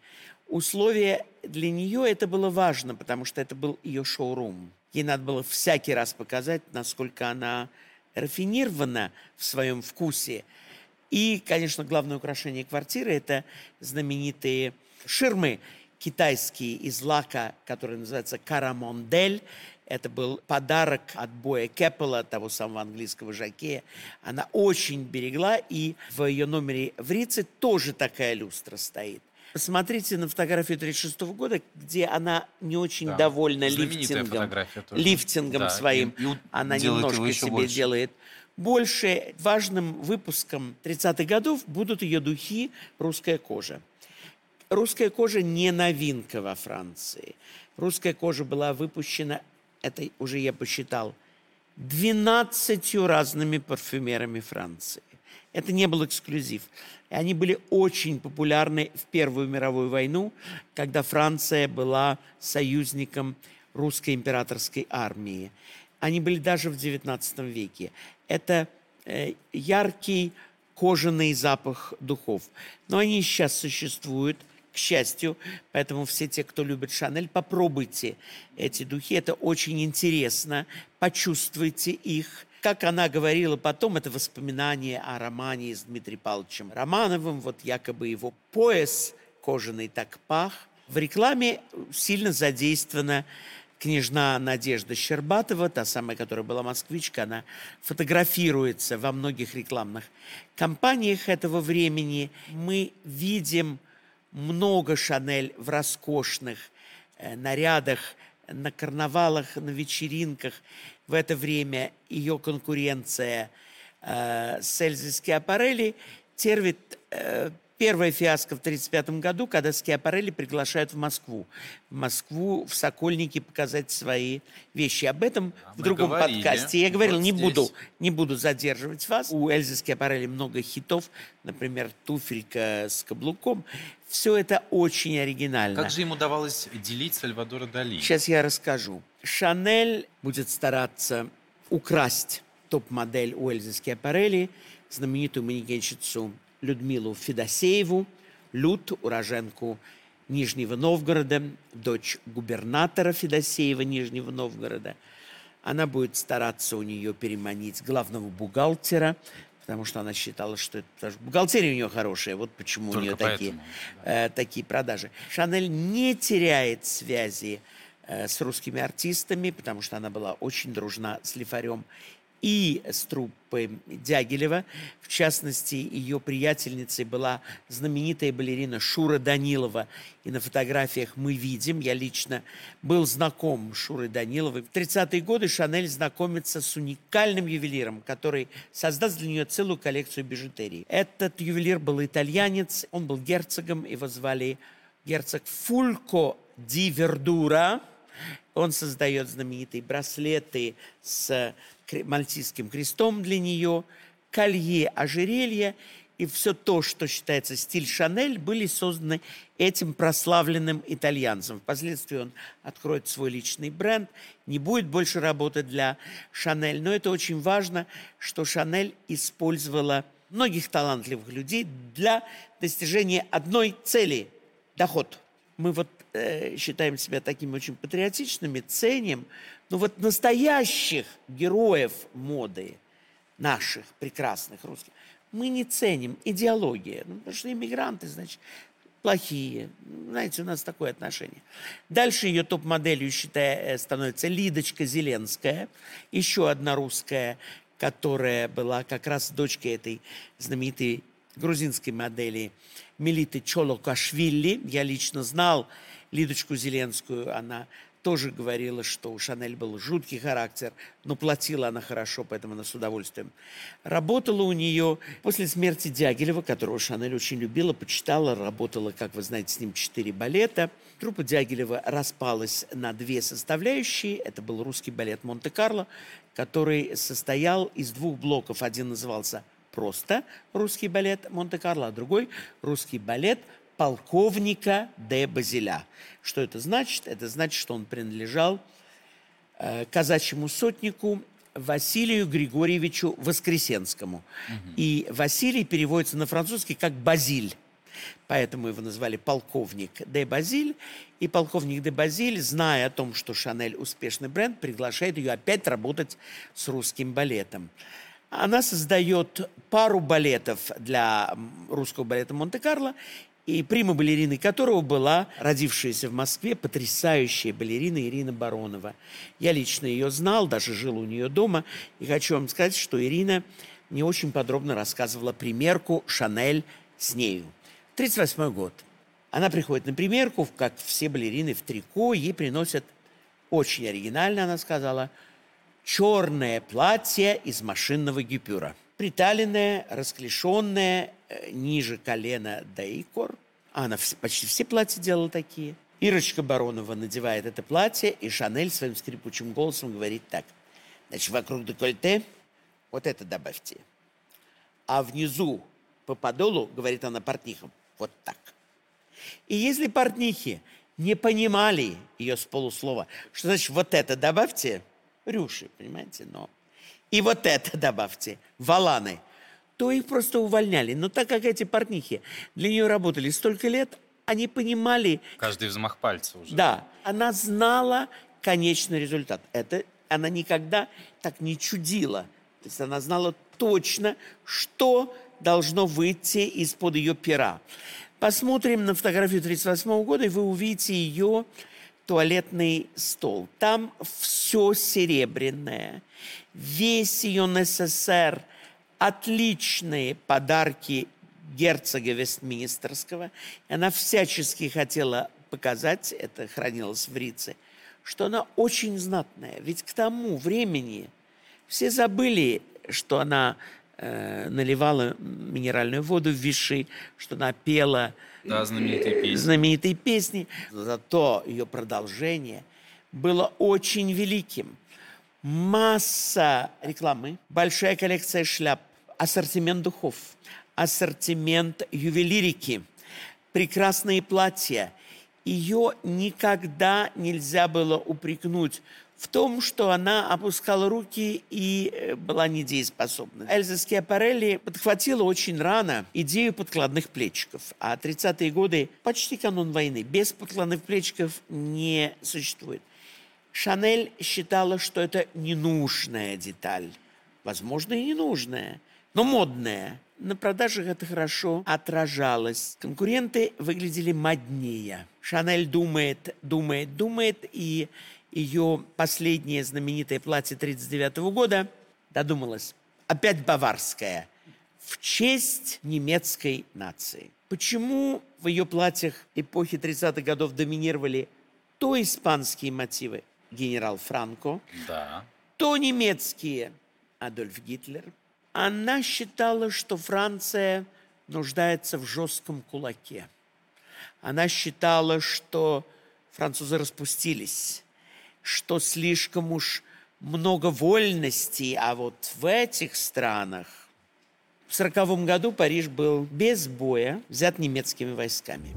Условия для нее это было важно, потому что это был ее шоурум. Ей надо было всякий раз показать, насколько она рафинирована в своем вкусе. И, конечно, главное украшение квартиры – это знаменитые ширмы китайские из лака, которые называются карамондель, Это был подарок от Боя Кэппела, того самого английского жокея. Она очень берегла, и в ее номере в Рице тоже такая люстра стоит. Посмотрите на фотографию тридцать шестого года, где она не очень да. довольна лифтингом, лифтингом да. своим. И, и она немножко себе больше. делает. Больше важным выпуском тридцатых годов будут ее духи «Русская кожа». «Русская кожа» не новинка во Франции. «Русская кожа» была выпущена, это уже я посчитал, двенадцатью разными парфюмерами Франции. Это не был эксклюзив. Они были очень популярны в Первую мировую войну, когда Франция была союзником русской императорской армии. Они были даже в девятнадцатом веке. Это э, яркий кожаный запах духов. Но они сейчас существуют, к счастью. Поэтому все те, кто любит Шанель, попробуйте эти духи. Это очень интересно. Почувствуйте их. Как она говорила потом, это воспоминание о романе с Дмитрием Павловичем Романовым. Вот якобы его пояс кожаный так пах. В рекламе сильно задействована княжна Надежда Щербатова, та самая, которая была москвичка. Она фотографируется во многих рекламных кампаниях этого времени. Мы видим много Шанель в роскошных э, нарядах, на карнавалах, на вечеринках. В это время ее конкуренция э, с Эльзой Скиапарелли терпит э, первое фиаско в тридцать пятом году, когда Скиапарелли приглашают в Москву. В Москву, в Сокольники показать свои вещи. Об этом а в другом говорили. подкасте. Я говорил, вот не, буду, не буду задерживать вас. У Эльзы Скиапарелли много хитов. Например, «Туфелька с каблуком». Все это очень оригинально. Как же им удавалось делить Сальвадора Дали? Сейчас я расскажу. Шанель будет стараться украсть топ-модель у Эльзы Скиапарелли, знаменитую манекенщицу Людмилу Федосееву, Люд, уроженку Нижнего Новгорода, дочь губернатора Федосеева Нижнего Новгорода. Она будет стараться у нее переманить главного бухгалтера, потому что она считала, что это... бухгалтерия у нее хорошая, вот почему Только у нее поэтому, такие, да. э, такие продажи. Шанель не теряет связи э, с русскими артистами, потому что она была очень дружна с Лифарем и с труппой Дягилева. В частности, ее приятельницей была знаменитая балерина Шура Данилова. И на фотографиях мы видим, я лично был знаком с Шурой Даниловой. В тридцатые годы Шанель знакомится с уникальным ювелиром, который создаст для нее целую коллекцию бижутерии. Этот ювелир был итальянец, он был герцогом, его звали герцог Фулько ди Вердура. Он создает знаменитые браслеты с мальтийским крестом для нее, колье, ожерелье и все то, что считается стиль Шанель, были созданы этим прославленным итальянцем. Впоследствии он откроет свой личный бренд, не будет больше работать для Шанель. Но это очень важно, что Шанель использовала многих талантливых людей для достижения одной цели – доход. Мы вот э, считаем себя такими очень патриотичными, ценим. Но вот настоящих героев моды, наших прекрасных русских, мы не ценим. Идеология. Ну, потому что иммигранты, значит, плохие. Знаете, у нас такое отношение. Дальше ее топ-моделью, считая, становится Лидочка Зеленская. Еще одна русская, которая была как раз дочкой этой знаменитой грузинской модели Мелиты Чолокашвили. Я лично знал Лидочку Зеленскую. Она тоже говорила, что у Шанель был жуткий характер, но платила она хорошо, поэтому она с удовольствием работала у нее. После смерти Дягилева, которого Шанель очень любила, почитала, работала, как вы знаете, с ним четыре балета. Труппа Дягилева распалась на две составляющие. Это был русский балет «Монте-Карло», который состоял из двух блоков. Один назывался просто русский балет «Монте-Карло», а другой русский балет полковника де Базиля. Что это значит? Это значит, что он принадлежал э, казачьему сотнику Василию Григорьевичу Воскресенскому. Угу. И Василий переводится на французский как «Базиль». Поэтому его назвали полковник де Базиль. И полковник де Базиль, зная о том, что Шанель успешный бренд, приглашает ее опять работать с русским балетом. Она создает пару балетов для русского балета «Монте-Карло» и прима-балериной которого была родившаяся в Москве потрясающая балерина Ирина Баронова. Я лично ее знал, даже жил у нее дома. И хочу вам сказать, что Ирина мне очень подробно рассказывала примерку «Шанель» с нею. тридцать восьмой год. Она приходит на примерку, как все балерины, в трико. Ей приносят, очень оригинально она сказала, черное платье из машинного гипюра. Приталенное, расклешенное, ниже колена до икр. Она почти все платья делала такие. Ирочка Баронова надевает это платье, и Шанель своим скрипучим голосом говорит так. Значит, вокруг декольте вот это добавьте. А внизу по подолу, говорит она портнихам, вот так. И если портнихи не понимали ее с полуслова, что значит вот это добавьте, рюши, понимаете, но... И вот это добавьте, валаны, то их просто увольняли. Но так как эти портнихи для нее работали столько лет, они понимали... Каждый взмах пальца уже. Да. Она знала конечный результат. Это она никогда так не чудила. То есть она знала точно, что должно выйти из-под ее пера. Посмотрим на фотографию тысяча девятьсот тридцать восьмого года, и вы увидите ее туалетный стол. Там все серебряное. Весь ее НССР, отличные подарки герцога Вестминстерского. Она всячески хотела показать, это хранилось в Рице, что она очень знатная. Ведь к тому времени все забыли, что она э, наливала минеральную воду в виши, что она пела да, знаменитые, э, песни. знаменитые песни. Зато ее продолжение было очень великим. Масса рекламы, большая коллекция шляп, ассортимент духов, ассортимент ювелирики, прекрасные платья. Ее никогда нельзя было упрекнуть в том, что она опускала руки и была недееспособна. Эльза Скиапарелли подхватила очень рано идею подкладных плечиков. А тридцатые годы, почти канун войны, без подкладных плечиков не существует. Шанель считала, что это ненужная деталь. Возможно, и ненужная, но модная. На продажах это хорошо отражалось. Конкуренты выглядели моднее. Шанель думает, думает, думает. И ее последнее знаменитое платье тысяча девятьсот тридцать девятого года додумалось. Опять баварское. В честь немецкой нации. Почему в ее платьях эпохи тридцатых годов доминировали то испанские мотивы? Генерал Франко, да. То немецкие Адольф Гитлер. Она считала, что Франция нуждается в жестком кулаке. Она считала, что французы распустились, что слишком уж много вольностей, а вот в этих странах. В сороковом году Париж был без боя взят немецкими войсками.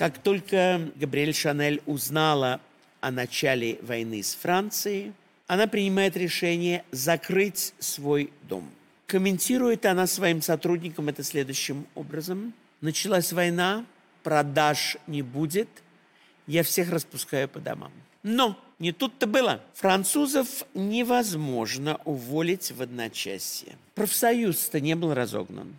Как только Габриэль Шанель узнала о начале войны с Францией, она принимает решение закрыть свой дом. Комментирует она своим сотрудникам это следующим образом. «Началась война, продаж не будет, я всех распускаю по домам». Но не тут-то было. Французов невозможно уволить в одночасье. Профсоюз-то не был разогнан.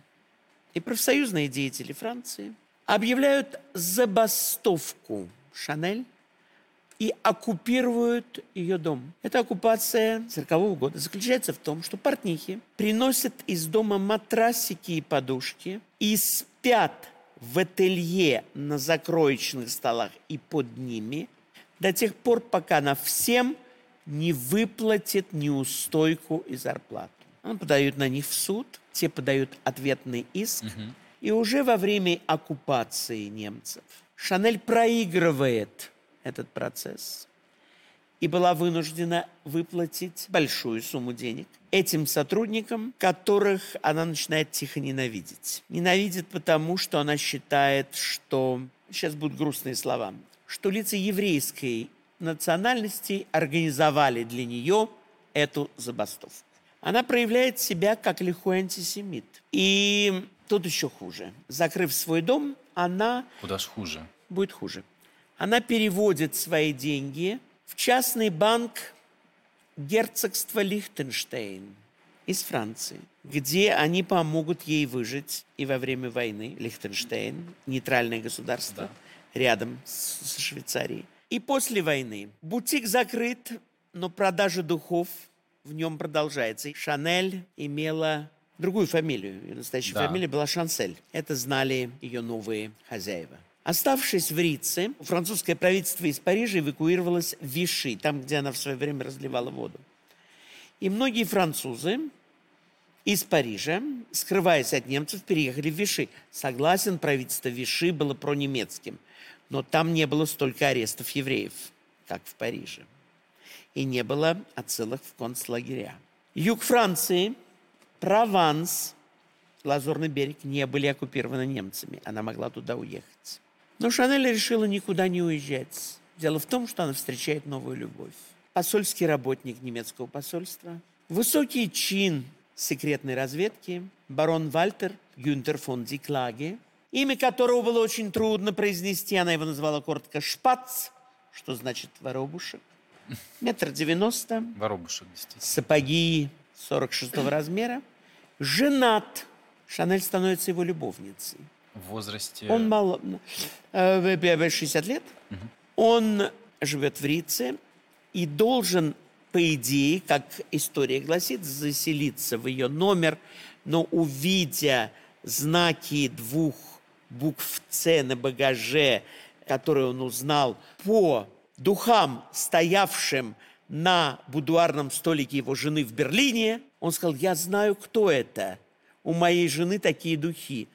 И профсоюзные деятели Франции объявляют забастовку Шанель и оккупируют ее дом. Эта оккупация сорокового года заключается в том, что портнихи приносят из дома матрасики и подушки и спят в ателье на закроечных столах и под ними до тех пор, пока она всем не выплатит неустойку и зарплату. Она подает на них в суд, те подают ответный иск. Угу. И уже во время оккупации немцев Шанель проигрывает этот процесс и была вынуждена выплатить большую сумму денег этим сотрудникам, которых она начинает тихо ненавидеть. Ненавидит потому, что она считает, что, сейчас будут грустные слова, что лица еврейской национальности организовали для нее эту забастовку. Она проявляет себя как лихой антисемит. И тут еще хуже. Закрыв свой дом, она... Куда ж хуже? Будет хуже. Она переводит свои деньги в частный банк герцогство Лихтенштейн из Франции, где они помогут ей выжить и во время войны. Лихтенштейн, нейтральное государство, да, рядом с Швейцарией. И после войны бутик закрыт, но продажа духов в нем продолжается. И Шанель имела другую фамилию. Ее настоящая, да, фамилия была Шансель. Это знали ее новые хозяева. Оставшись в Рице, французское правительство из Парижа эвакуировалось в Виши, там, где она в свое время разливала воду. И многие французы из Парижа, скрываясь от немцев, переехали в Виши. Согласен, правительство Виши было пронемецким, но там не было столько арестов евреев, как в Париже. И не было отсылок в концлагеря. Юг Франции, Прованс, Лазурный берег не были оккупированы немцами. Она могла туда уехать. Но Шанель решила никуда не уезжать. Дело в том, что она встречает новую любовь. Посольский работник немецкого посольства, высокий чин секретной разведки, барон Вальтер Гюнтер фон Динклаге, имя которого было очень трудно произнести. Она его назвала коротко Шпац, что значит воробушек. Метр девяносто. Воробушек, действительно. Сапоги сорок шестого размера. Женат. Шанель становится его любовницей. В возрасте? Он мало... шестьдесят лет. Угу. Он живет в Рице и должен, по идее, как история гласит, заселиться в ее номер. Но увидя знаки двух букв «Ц» на багаже, которые он узнал по духам, стоявшим на будуарном столике его жены в Берлине, он сказал: «Я знаю, кто это. У моей жены такие духи.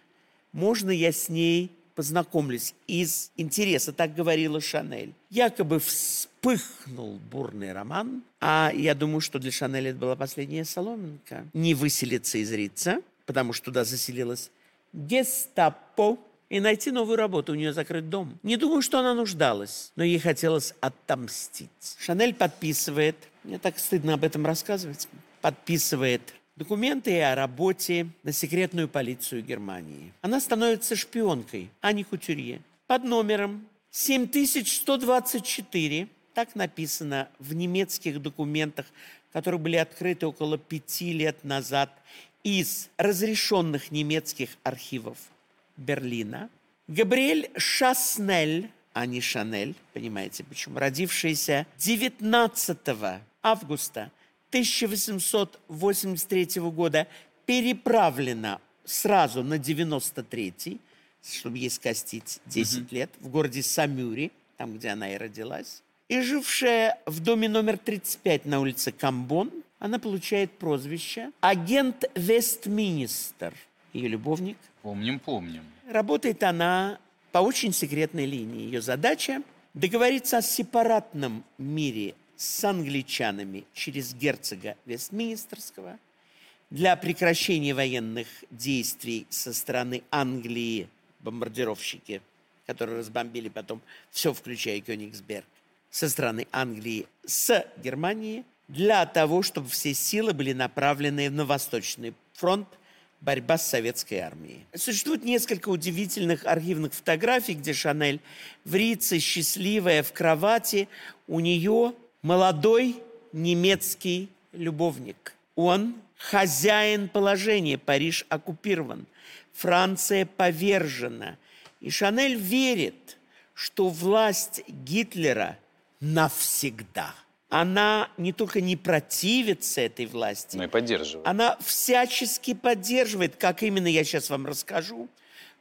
Можно я с ней познакомлюсь?» Из интереса, так говорила Шанель. Якобы вспыхнул бурный роман. А я думаю, что для Шанель это была последняя соломинка. Не выселиться из Рица, потому что туда заселилась гестапо, и найти новую работу. У нее закрыт дом. Не думаю, что она нуждалась, но ей хотелось отомстить. Шанель подписывает, мне так стыдно об этом рассказывать, подписывает документы о работе на секретную полицию Германии. Она становится шпионкой, а не кутюрье. Под номером семь тысяч сто двадцать четыре, так написано в немецких документах, которые были открыты около пяти лет назад из разрешенных немецких архивов Берлина. Габриэль Шанель, а не Шанель, понимаете почему, родившаяся девятнадцатого августа тысяча восемьсот восемьдесят третьего года, переправлена сразу на девяносто третий, чтобы ей скостить десять mm-hmm. лет, в городе Самюри, там, где она и родилась. И жившая в доме номер тридцать пять на улице Камбон, она получает прозвище «Агент Вестминистер». Ее любовник. Помним, помним. Работает она по очень секретной линии. Ее задача – договориться о сепаратном мире с англичанами через герцога Вестминистерского для прекращения военных действий со стороны Англии, бомбардировщики, которые разбомбили потом все, включая Кёнигсберг, со стороны Англии с Германией, для того, чтобы все силы были направлены на Восточный фронт, борьба с советской армией. Существует несколько удивительных архивных фотографий, где Шанель в Рице, счастливая, в кровати, у нее... молодой немецкий любовник. Он хозяин положения. Париж оккупирован. Франция повержена. И Шанель верит, что власть Гитлера навсегда. Она не только не противится этой власти, но и поддерживает. Она всячески поддерживает, как именно я сейчас вам расскажу.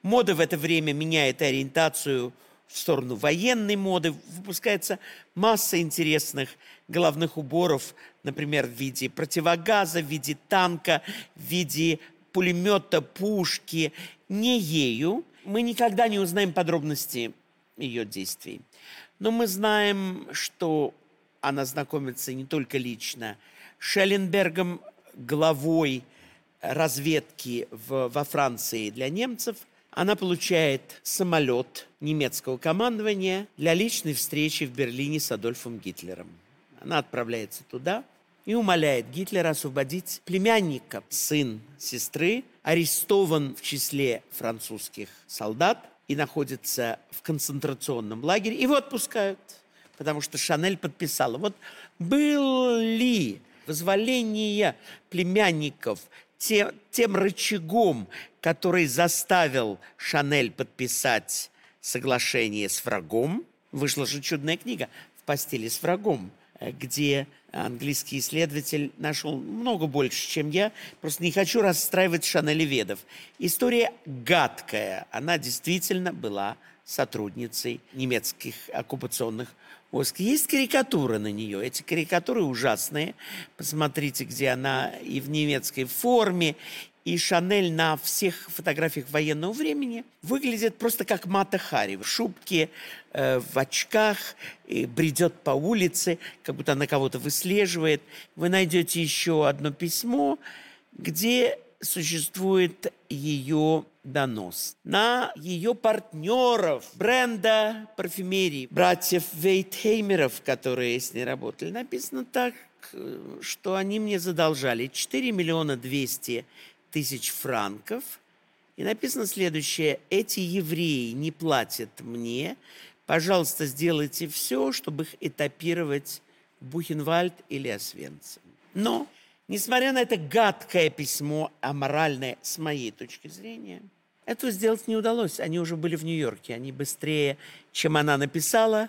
Мода в это время меняет ориентацию в сторону военной моды, выпускается масса интересных головных уборов, например, в виде противогаза, в виде танка, в виде пулемета, пушки. Не ею. Мы никогда не узнаем подробности ее действий. Но мы знаем, что она знакомится не только лично с Шелленбергом, главой разведки в, во Франции для немцев. Она получает самолет немецкого командования для личной встречи в Берлине с Адольфом Гитлером. Она отправляется туда и умоляет Гитлера освободить племянника. Сын сестры арестован в числе французских солдат и находится в концентрационном лагере. Его отпускают. потому что Шанель подписала. Вот были вызволения племянников тем, тем рычагом, который заставил Шанель подписать соглашение с врагом. Вышла же чудная книга «В постели с врагом», где английский исследователь нашел много больше, чем я. Просто не хочу расстраивать шанелеведов. История гадкая. Она действительно была сотрудницей немецких оккупационных войск. Есть карикатура на нее. Эти карикатуры ужасные. Посмотрите, где она и в немецкой форме, и Шанель на всех фотографиях военного времени выглядит просто как Мата Хари. В шубке, э, в очках, и бредет по улице, как будто она кого-то выслеживает. Вы найдете еще одно письмо, где существует ее донос на ее партнеров бренда парфюмерии, братьев Вейтхеймеров, которые с ней работали. Написано так, что они мне задолжали четыре миллиона двести тысяч франков. И написано следующее: «Эти евреи не платят мне. Пожалуйста, сделайте все, чтобы их этапировать в Бухенвальд или Освенцим». Но, несмотря на это гадкое письмо, аморальное, с моей точки зрения, этого сделать не удалось. Они уже были в Нью-Йорке. Они быстрее, чем она написала,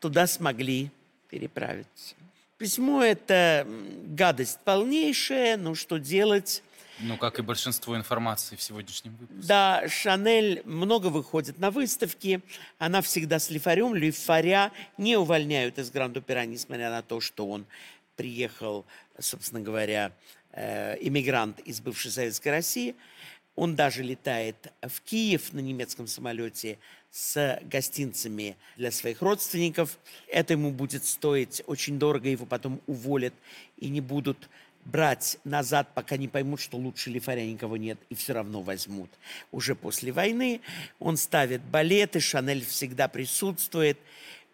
туда смогли переправиться. Письмо – это гадость полнейшая, ну что делать? Ну, как и большинство информации в сегодняшнем выпуске. Да, Шанель много выходит на выставки. Она всегда с Лифарем. Лифаря не увольняют из Гранд-Опера, несмотря на то, что он приехал, собственно говоря, иммигрант из бывшей Советской России. Он даже летает в Киев на немецком самолете с гостинцами для своих родственников. Это ему будет стоить очень дорого, его потом уволят и не будут брать назад, пока не поймут, что лучше Лифаря никого нет, и все равно возьмут. Уже после войны он ставит балеты, Шанель всегда присутствует.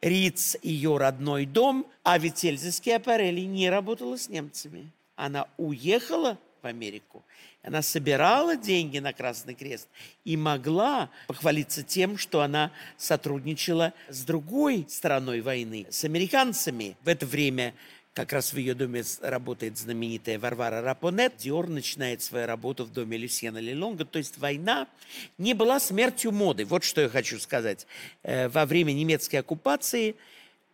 Риц – ее родной дом, а ведь Эльза Скиапарелли не работала с немцами. Она уехала в Америку, она собирала деньги на Красный Крест и могла похвалиться тем, что она сотрудничала с другой стороной войны, с американцами. В это время как раз в ее доме работает знаменитая Варвара Рапонет. Диор начинает свою работу в доме Люсьена Ле Лонга. То есть война не была смертью моды. Вот что я хочу сказать. Во время немецкой оккупации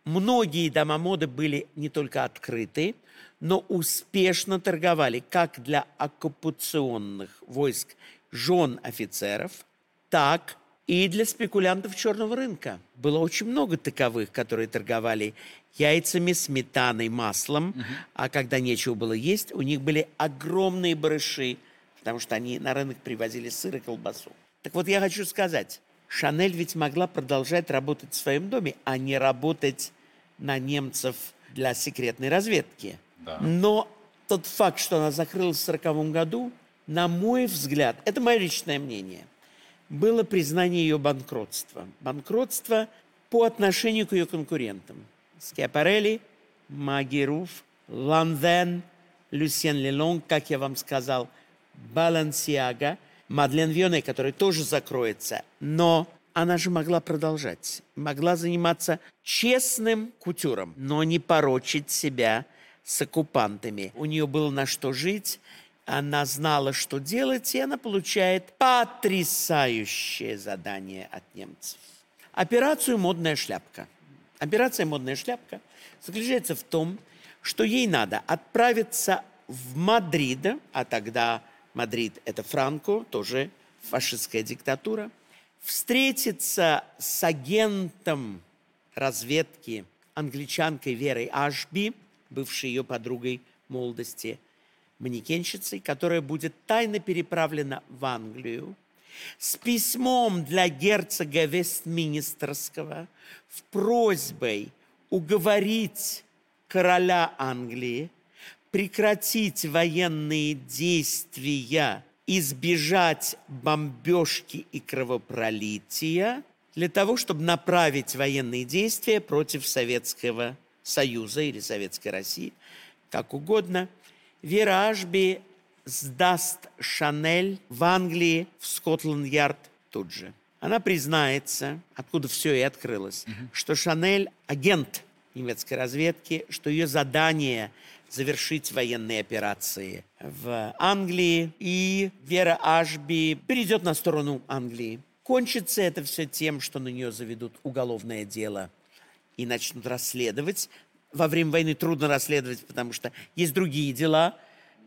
многие дома моды были не только открыты, но успешно торговали как для оккупационных войск жен офицеров, так и для спекулянтов черного рынка. Было очень много таковых, которые торговали яйцами, сметаной, маслом. Uh-huh. А когда нечего было есть, у них были огромные барыши, потому что они на рынок привозили сыр и колбасу. Так вот, я хочу сказать, Шанель ведь могла продолжать работать в своем доме, а не работать на немцев для секретной разведки. Да. Но тот факт, что она закрылась в сороковом году, на мой взгляд, это мое личное мнение, было признание ее банкротства. Банкротство по отношению к ее конкурентам. Скиапарелли, Маги Руф, Ланвен, Люсьен Ле Лонг, как я вам сказал, Балансиага, Мадлен Вионе, который тоже закроется. Но она же могла продолжать. Могла заниматься честным кутюром, но не порочить себя с оккупантами. У нее было на что жить. Она знала, что делать, и она получает потрясающее задание от немцев. Операцию «Модная шляпка». Операция «Модная шляпка» заключается в том, что ей надо отправиться в Мадрид, а тогда Мадрид – это Франко, тоже фашистская диктатура, встретиться с агентом разведки, англичанкой Верой Ашби, бывшей ее подругой молодости, манекенщицей, которая будет тайно переправлена в Англию с письмом для герцога Вестминстерского с просьбой уговорить короля Англии прекратить военные действия, избежать бомбежки и кровопролития для того, чтобы направить военные действия против Советского Союза или Советской России, как угодно. Вера Ашби сдаст Шанель в Англии, в Скотланд-Ярд тут же. Она признается, откуда все и открылось, угу. что Шанель – агент немецкой разведки, что ее задание завершить военные операции в Англии, и Вера Ашби перейдет на сторону Англии. Кончится это все тем, что на нее заведут уголовное дело и начнут расследовать. Во время войны трудно расследовать, потому что есть другие дела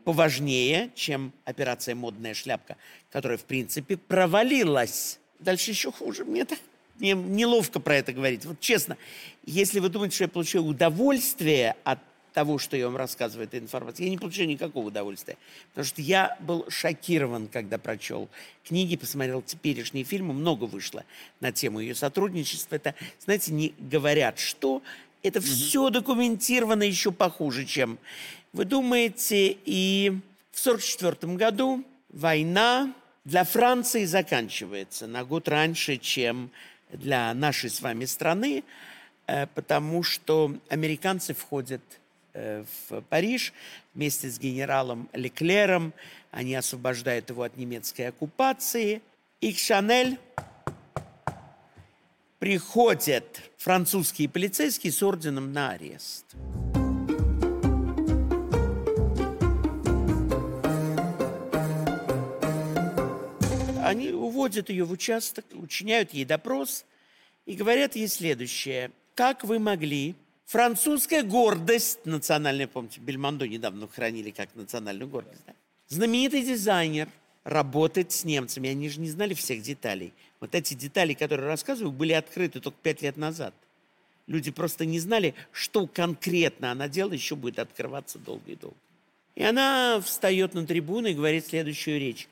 поважнее, чем операция «Модная шляпка», которая, в принципе, провалилась. Дальше еще хуже. Мне так мне неловко про это говорить. Вот честно, если вы думаете, что я получаю удовольствие от того, что я вам рассказываю, эта информация, я не получаю никакого удовольствия. Потому что я был шокирован, когда прочел книги, посмотрел теперешние фильмы, много вышло на тему ее сотрудничества. Это, знаете, не говорят, что это mm-hmm. все документировано еще похуже, чем вы думаете. И в сорок четвёртом году война для Франции заканчивается на год раньше, чем для нашей с вами страны, потому что американцы входят в Париж вместе с генералом Леклером. Они освобождают его от немецкой оккупации. И к Шанель приходят французские полицейские с орденом на арест. Они уводят ее в участок, учиняют ей допрос и говорят ей следующее. Как вы могли... Французская гордость, национальная, помните, Бельмондо недавно хранили как национальную гордость. Да? Знаменитый дизайнер работает с немцами. Они же не знали всех деталей. Вот эти детали, которые рассказываю, были открыты только пять лет назад. Люди просто не знали, что конкретно она делала, еще будет открываться долго и долго. И она встает на трибуну и говорит следующую речь.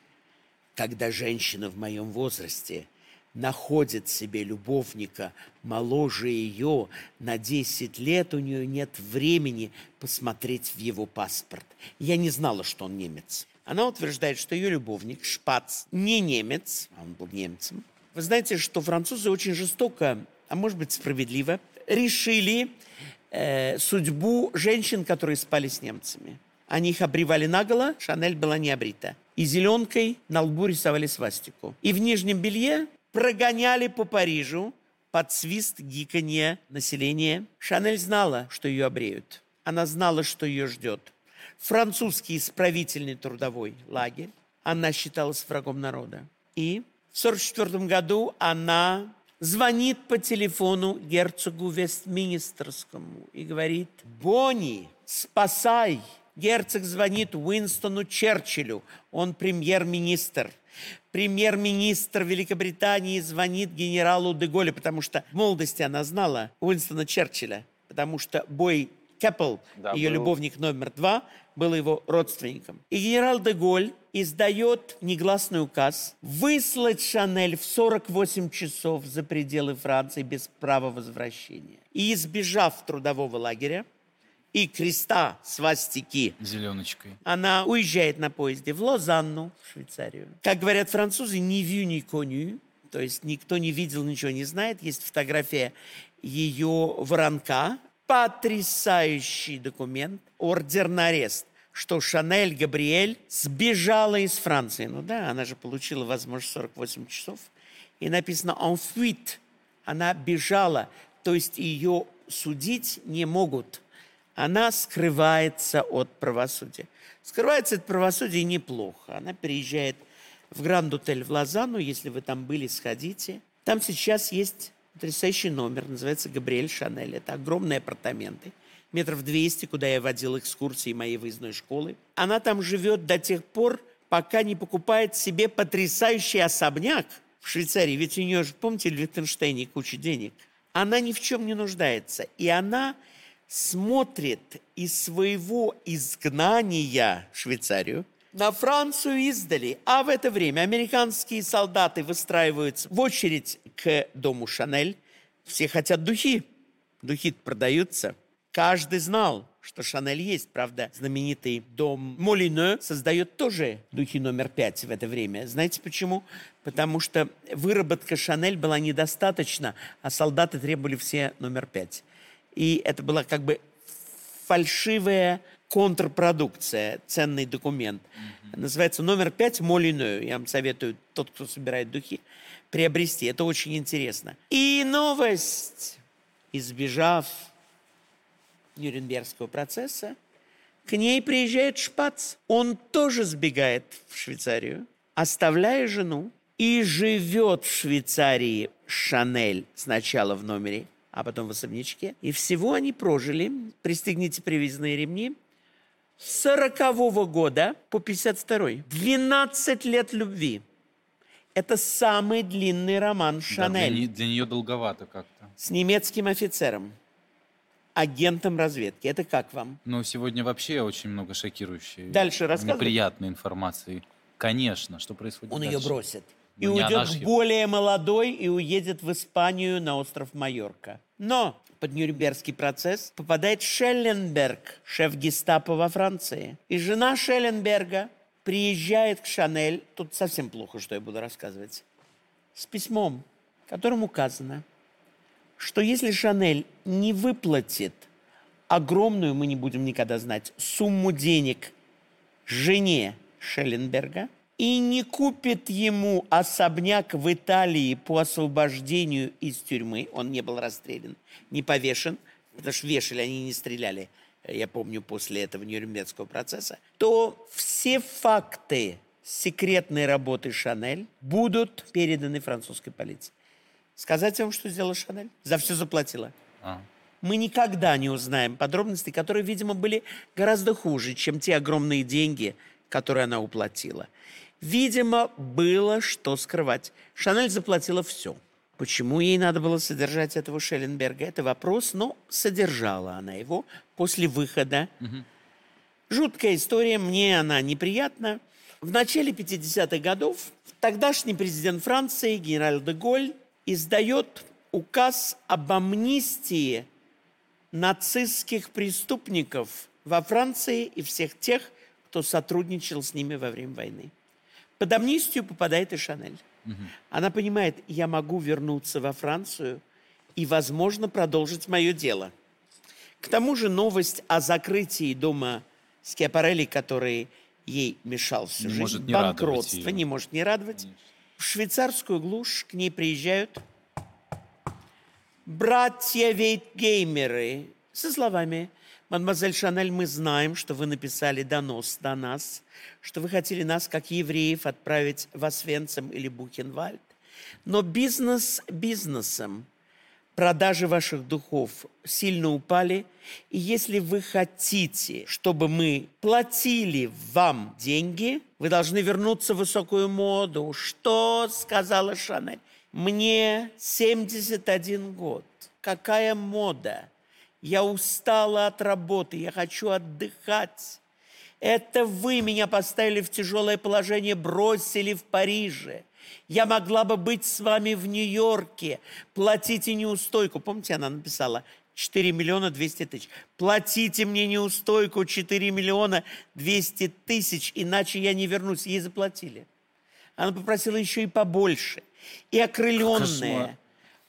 Когда женщина в моем возрасте находит себе любовника моложе ее на десять лет, у нее нет времени посмотреть в его паспорт. Я не знала, что он немец. Она утверждает, что ее любовник, Шпац, не немец, а он был немцем. Вы знаете, что французы очень жестоко, а может быть справедливо, решили э, судьбу женщин, которые спали с немцами. Они их обривали наголо, Шанель была не обрита. И зеленкой на лбу рисовали свастику. И в нижнем белье прогоняли по Парижу под свист гиканье населения. Шанель знала, что ее обреют. Она знала, что ее ждет. Французский исправительный трудовой лагерь. Она считалась врагом народа. И в сорок четвёртом году она звонит по телефону герцогу Вестминстерскому и говорит: «Бонни, спасай!» Герцог звонит Уинстону Черчиллю, он премьер-министр. Премьер-министр Великобритании звонит генералу де Голлю, потому что в молодости она знала Уинстона Черчилля, потому что Бой Кэппл, да, ее был... любовник номер два, был его родственником. И генерал де Голль издает негласный указ выслать Шанель в сорок восемь часов за пределы Франции без права возвращения. И, избежав трудового лагеря и креста свастики зеленочкой, она уезжает на поезде в Лозанну, в Швейцарию. Как говорят французы, ни вью, ни коню. То есть никто не видел, ничего не знает. Есть фотография ее воронка. Потрясающий документ. Ордер на арест. Что Шанель Габриэль сбежала из Франции. Ну да, она же получила возможность сорок восемь часов. И написано «en fuite». Она бежала. То есть ее судить не могут. Она скрывается от правосудия. Скрывается от правосудия неплохо. Она переезжает в Гранд-отель в Лозанну. Если вы там были, сходите. Там сейчас есть потрясающий номер. Называется «Габриэль Шанель». Это огромные апартаменты. Метров двести, куда я водил экскурсии моей выездной школы. Она там живет до тех пор, пока не покупает себе потрясающий особняк в Швейцарии. Ведь у нее же, помните, в Лихтенштейне куча денег. Она ни в чем не нуждается. И она... смотрит из своего изгнания в Швейцарию на Францию издали. А в это время американские солдаты выстраиваются в очередь к дому Шанель. Все хотят духи. Духи продаются. Каждый знал, что Шанель есть. Правда, знаменитый дом Молиньо создает тоже духи номер пять в это время. Знаете почему? Потому что выработка Шанель была недостаточна, а солдаты требовали все номер пять. И это была как бы фальшивая контрпродукция, ценный документ. Mm-hmm. Называется номер пять «Молиньо». Я вам советую, тот, кто собирает духи, приобрести. Это очень интересно. И новость. Избежав Нюрнбергского процесса, к ней приезжает Шпац. Он тоже сбегает в Швейцарию, оставляя жену, и живет в Швейцарии Шанель сначала в номере, а потом в особнячке. И всего они прожили, пристегните привязанные ремни, с сорокового года по пятьдесят второй. двенадцать лет любви. Это самый длинный роман Шанель. Да, для, для нее долговато как-то. С немецким офицером, агентом разведки. Это как вам? Ну, сегодня вообще очень много шокирующей, дальше неприятной информации. Конечно, что происходит Он дальше? Ее бросит. И ну, уйдет к более молодой и уедет в Испанию на остров Майорка. Но под Нюрнбергский процесс попадает Шелленберг, шеф гестапо во Франции. И жена Шелленберга приезжает к Шанель, тут совсем плохо, что я буду рассказывать, с письмом, в котором указано, что если Шанель не выплатит огромную, мы не будем никогда знать, сумму денег жене Шелленберга и не купит ему особняк в Италии по освобождению из тюрьмы, он не был расстрелян, не повешен, потому что вешали, они не стреляли, я помню, после этого Нюрнбергского процесса, то все факты секретной работы Шанель будут переданы французской полиции. Сказать вам, что сделала Шанель? За все заплатила. А. Мы никогда не узнаем подробностей, которые, видимо, были гораздо хуже, чем те огромные деньги, которые она уплатила. Видимо, было что скрывать. Шанель заплатила все. Почему ей надо было содержать этого Шелленберга? Это вопрос, но содержала она его после выхода. Угу. Жуткая история, мне она неприятна. В начале пятидесятых годов тогдашний президент Франции, генерал де Голль, издает указ об амнистии нацистских преступников во Франции и всех тех, кто сотрудничал с ними во время войны. Под амнистию попадает и Шанель. Угу. Она понимает, я могу вернуться во Францию и, возможно, продолжить мое дело. К тому же новость о закрытии дома Скиапарелли, который ей мешал всю не жизнь, не банкротство, не может не радовать. Конечно. В швейцарскую глушь к ней приезжают братья Вейтгеймеры со словами: «Мадемуазель Шанель, мы знаем, что вы написали донос на нас, что вы хотели нас, как евреев, отправить в Освенцим или Бухенвальд. Но бизнес бизнесом, продажи ваших духов сильно упали. И если вы хотите, чтобы мы платили вам деньги, вы должны вернуться в высокую моду». Что сказала Шанель? «Мне семьдесят один год. Какая мода? Я устала от работы, я хочу отдыхать. Это вы меня поставили в тяжелое положение, бросили в Париже. Я могла бы быть с вами в Нью-Йорке. Платите неустойку». Помните, она написала четыре миллиона двести тысяч. «Платите мне неустойку четыре миллиона двести тысяч, иначе я не вернусь». Ей заплатили. Она попросила еще и побольше. И окрыленная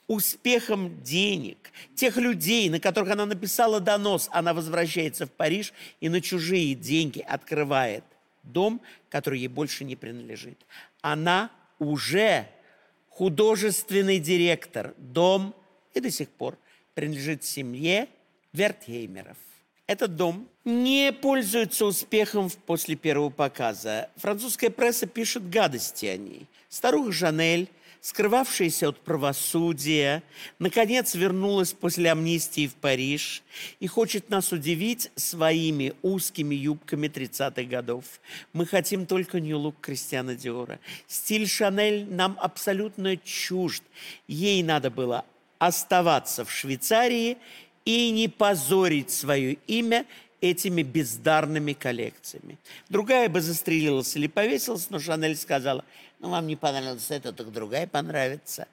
успехом денег, тех людей, на которых она написала донос, она возвращается в Париж и на чужие деньги открывает дом, который ей больше не принадлежит. Она уже художественный директор. Дом и до сих пор принадлежит семье Вертхеймеров. Этот дом не пользуется успехом после первого показа. Французская пресса пишет гадости о ней. Старуха Шанель, скрывавшаяся от правосудия, наконец вернулась после амнистии в Париж и хочет нас удивить своими узкими юбками тридцатых годов. Мы хотим только нью-лук Кристиана Диора. Стиль Шанель нам абсолютно чужд. Ей надо было оставаться в Швейцарии и не позорить свое имя этими бездарными коллекциями. Другая бы застрелилась или повесилась, но Шанель сказала: «Ну, вам не понравилось это, так другая понравится».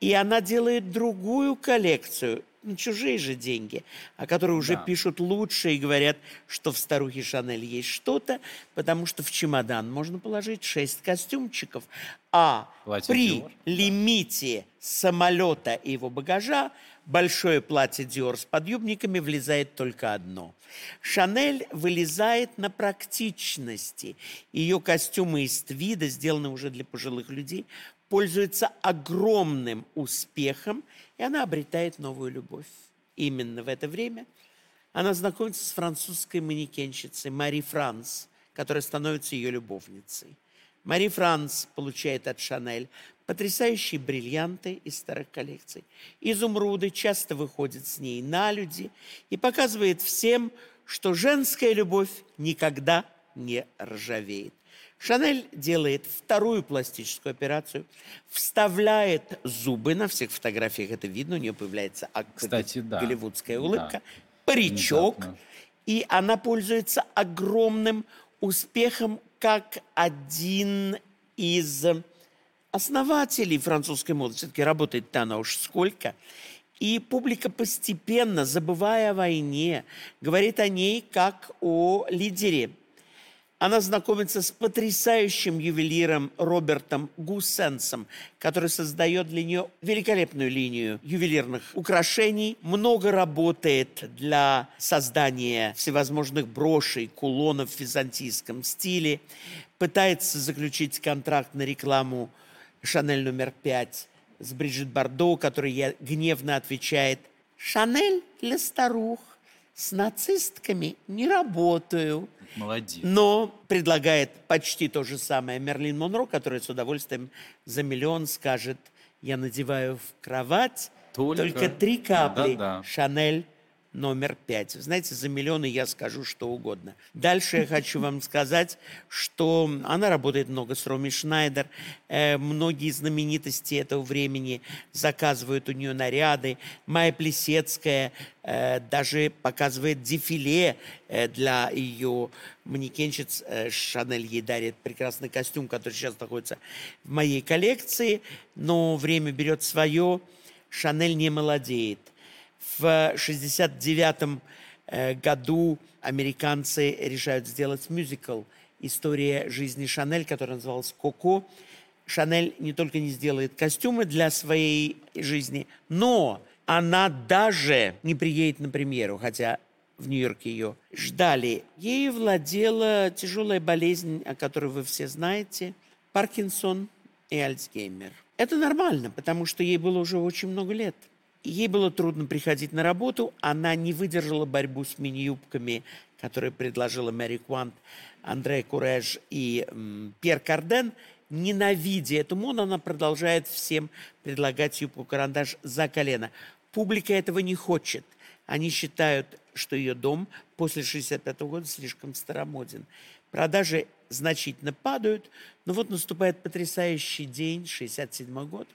И она делает другую коллекцию, на чужие же деньги, о которой уже да. пишут лучше и говорят, что в старухе Шанель есть что-то, потому что в чемодан можно положить шесть костюмчиков, а платье при Диор, лимите да. самолета и его багажа большое платье Диор с подъюбниками влезает только одно. Шанель вылезает на практичности. Ее костюмы из твида, сделаны уже для пожилых людей, пользуется огромным успехом, и она обретает новую любовь. Именно в это время Она знакомится с французской манекенщицей Мари Франс, которая становится ее любовницей. Мари Франс получает от Шанель потрясающие бриллианты из старых коллекций. Изумруды часто выходят с ней на люди и показывает всем, что женская любовь никогда не ржавеет. Шанель делает вторую пластическую операцию, вставляет зубы, на всех фотографиях это видно, у нее появляется Кстати, г- да. голливудская улыбка, да. паричок, Внезапно. и она пользуется огромным успехом как один из основателей французской моды. Все-таки работает-то она уж сколько. И публика постепенно, забывая о войне, говорит о ней как о лидере. Она знакомится с потрясающим ювелиром Робертом Гуссенсом, который создает для нее великолепную линию ювелирных украшений. Много работает для создания всевозможных брошей, кулонов в византийском стиле. Пытается заключить контракт на рекламу «Шанель номер пять» с Бриджит Бардо, которая гневно отвечает: «Шанель для старух. С нацистками не работаю». Молодец. Но предлагает почти то же самое Мерлин Монро, которая с удовольствием за миллион скажет: «Я надеваю в кровать только, только три капли да, да. Шанель номер пять». Знаете, за миллионы я скажу что угодно. Дальше я хочу вам сказать, что она работает много с Роми Шнайдер. Многие знаменитости этого времени заказывают у нее наряды. Майя Плесецкая даже показывает дефиле для ее манекенщиц. Шанель ей дарит прекрасный костюм, который сейчас находится в моей коллекции. Но время берет свое. Шанель не молодеет. В шестьдесят девятом году американцы решают сделать мюзикл «История жизни Шанель», которая называлась «Коко». Шанель не только не сделает костюмы для своей жизни, но она даже не приедет на премьеру, хотя в Нью-Йорке ее ждали. Ей владела тяжелая болезнь, о которой вы все знаете, Паркинсон и Альцгеймер. Это нормально, потому что ей было уже очень много лет. Ей было трудно приходить на работу, она не выдержала борьбу с мини-юбками, которые предложила Мэри Куант, Андре Кураж и м, Пьер Карден. Ненавидя эту моду, она продолжает всем предлагать юбку-карандаш за колено. Публика этого не хочет. Они считают, что ее дом после шестьдесят пятого года слишком старомоден. Продажи значительно падают, но вот наступает потрясающий день, шестьдесят седьмой год.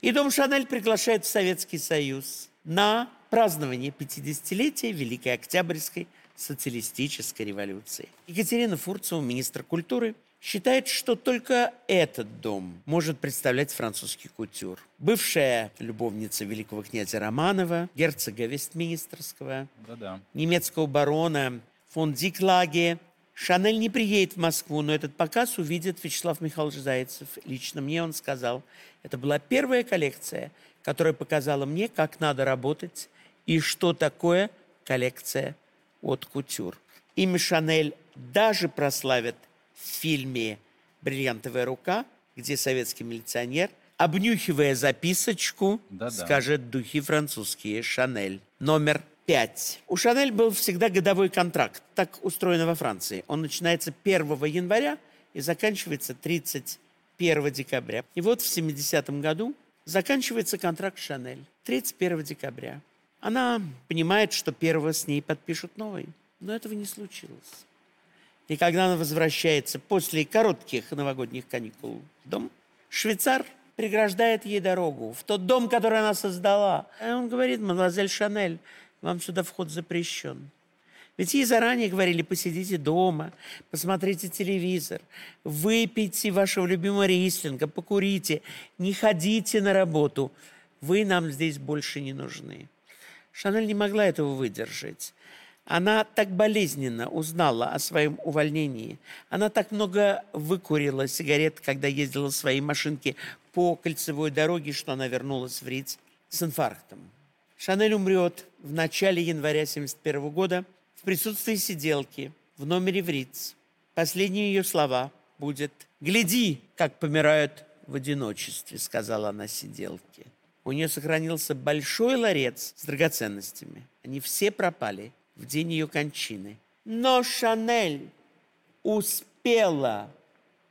И дом Шанель приглашает в Советский Союз на празднование пятидесятилетия Великой Октябрьской социалистической революции. Екатерина Фурцева, министр культуры, считает, что только этот дом может представлять французский кутюр. Бывшая любовница великого князя Романова, герцога Вестминстерского, Да-да. немецкого барона фон Динклаге. Шанель не приедет в Москву, но этот показ увидит Вячеслав Михайлович Зайцев. Лично мне он сказал: это была первая коллекция, которая показала мне, как надо работать и что такое коллекция от кутюр. Имя Шанель даже прославят в фильме «Бриллиантовая рука», где советский милиционер, обнюхивая записочку, Да-да. скажет: духи французские, Шанель номер пять. У Шанель был всегда годовой контракт. Так устроено во Франции. Он начинается первого января и заканчивается тридцать первого декабря. И вот в семидесятом году заканчивается контракт Шанель. тридцать первого декабря. Она понимает, что первого с ней подпишут новый. Но этого не случилось. И когда она возвращается после коротких новогодних каникул в дом, швейцар преграждает ей дорогу в тот дом, который она создала. И он говорит: мадемуазель Шанель, вам сюда вход запрещен. Ведь ей заранее говорили: посидите дома, посмотрите телевизор, выпейте вашего любимого рислинга, покурите, не ходите на работу. Вы нам здесь больше не нужны. Шанель не могла этого выдержать. Она так болезненно узнала о своем увольнении. Она так много выкурила сигарет, когда ездила в своей машинке по кольцевой дороге, что она вернулась в Риц с инфарктом. Шанель умрет в начале января тысяча девятьсот семьдесят первого года в присутствии сиделки в номере в Риц. Последние ее слова будет: «Гляди, как помирают в одиночестве», — сказала она сиделке. У нее сохранился большой ларец с драгоценностями. Они все пропали в в день ее кончины. Но Шанель успела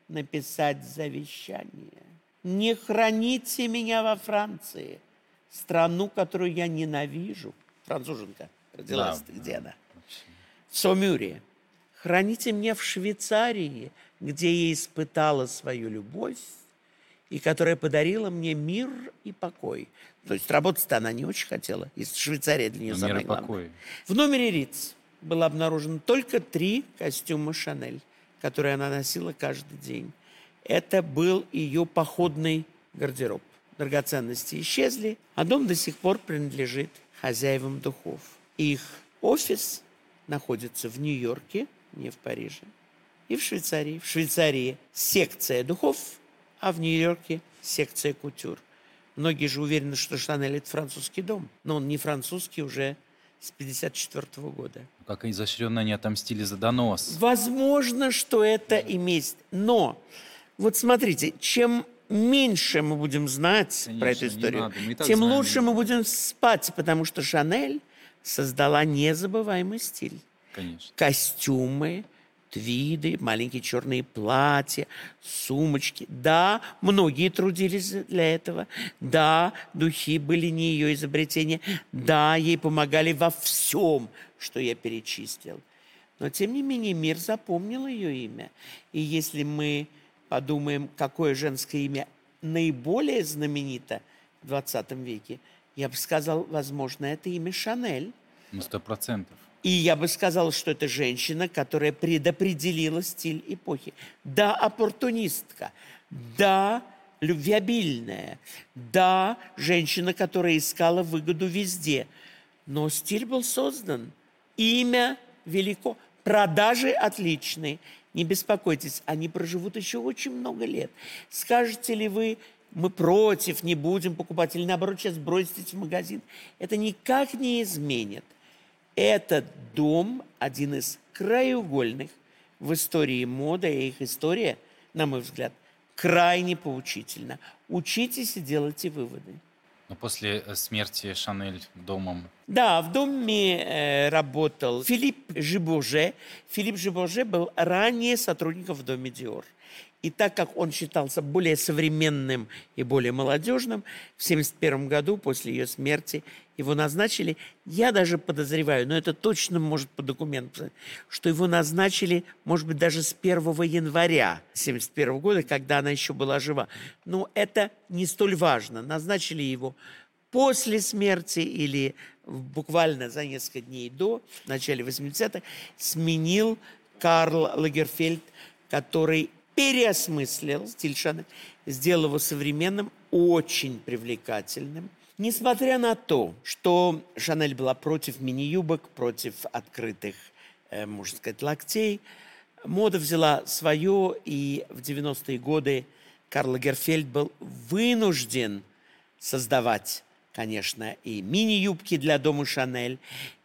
написать завещание. «Не храните меня во Франции, страну, которую я ненавижу». Француженка родилась, да, где да. она? В Сомюре. «Храните меня в Швейцарии, где я испытала свою любовь и которая подарила мне мир и покой». То есть работать-то она не очень хотела. И Швейцария для нее самое главное. В номере Риц было обнаружено только три костюма Шанель, которые она носила каждый день. Это был ее походный гардероб. Драгоценности исчезли, а дом до сих пор принадлежит хозяевам духов. Их офис находится в Нью-Йорке, не в Париже, и в Швейцарии. В Швейцарии секция духов, а в Нью-Йорке секция кутюр. Многие же уверены, что Шанель – это французский дом, но он не французский уже с тысяча девятьсот пятьдесят четвёртого года. Как изощренно они отомстили за донос. Возможно, что это и месть. Но вот смотрите, чем меньше мы будем знать, конечно, про эту историю, тем знаем. Лучше мы будем спать, потому что Шанель создала незабываемый стиль. Конечно. Костюмы, твиды, маленькие черные платья, сумочки. Да, многие трудились для этого. Да, духи были не ее изобретение. Да, ей помогали во всем, что я перечислил. Но, тем не менее, мир запомнил ее имя. И если мы подумаем, какое женское имя наиболее знаменито в двадцатом веке, я бы сказал, возможно, это имя Шанель. Ну, сто процентов. И я бы сказала, что это женщина, которая предопределила стиль эпохи. Да, оппортунистка. Да, любвеобильная. Да, женщина, которая искала выгоду везде. Но стиль был создан. Имя велико. Продажи отличные. Не беспокойтесь, они проживут еще очень много лет. Скажете ли вы... мы против, не будем покупать, или наоборот, сейчас бросить в магазин. Это никак не изменит. Этот дом один из краеугольных в истории моды, и их история, на мой взгляд, крайне поучительна. Учитесь и делайте выводы. Но после смерти Шанель домом... Да, в доме э, работал Филипп Жибурже. Филипп Жибурже был ранее сотрудником в доме Диор. И так как он считался более современным и более молодежным, в семьдесят первом году после ее смерти его назначили, я даже подозреваю, но это точно может по документам, что его назначили, может быть, даже с первого января семьдесят первого года, когда она еще была жива. Но это не столь важно. Назначили его после смерти или буквально за несколько дней до, в начале восьмидесятых, сменил Карл Лагерфельд, который... переосмыслил стиль Шанель, сделал его современным, очень привлекательным. Несмотря на то, что Шанель была против мини-юбок, против открытых, э, можно сказать, локтей, мода взяла свое, и в девяностые годы Карл Лагерфельд был вынужден создавать, конечно, и мини-юбки для дома Шанель,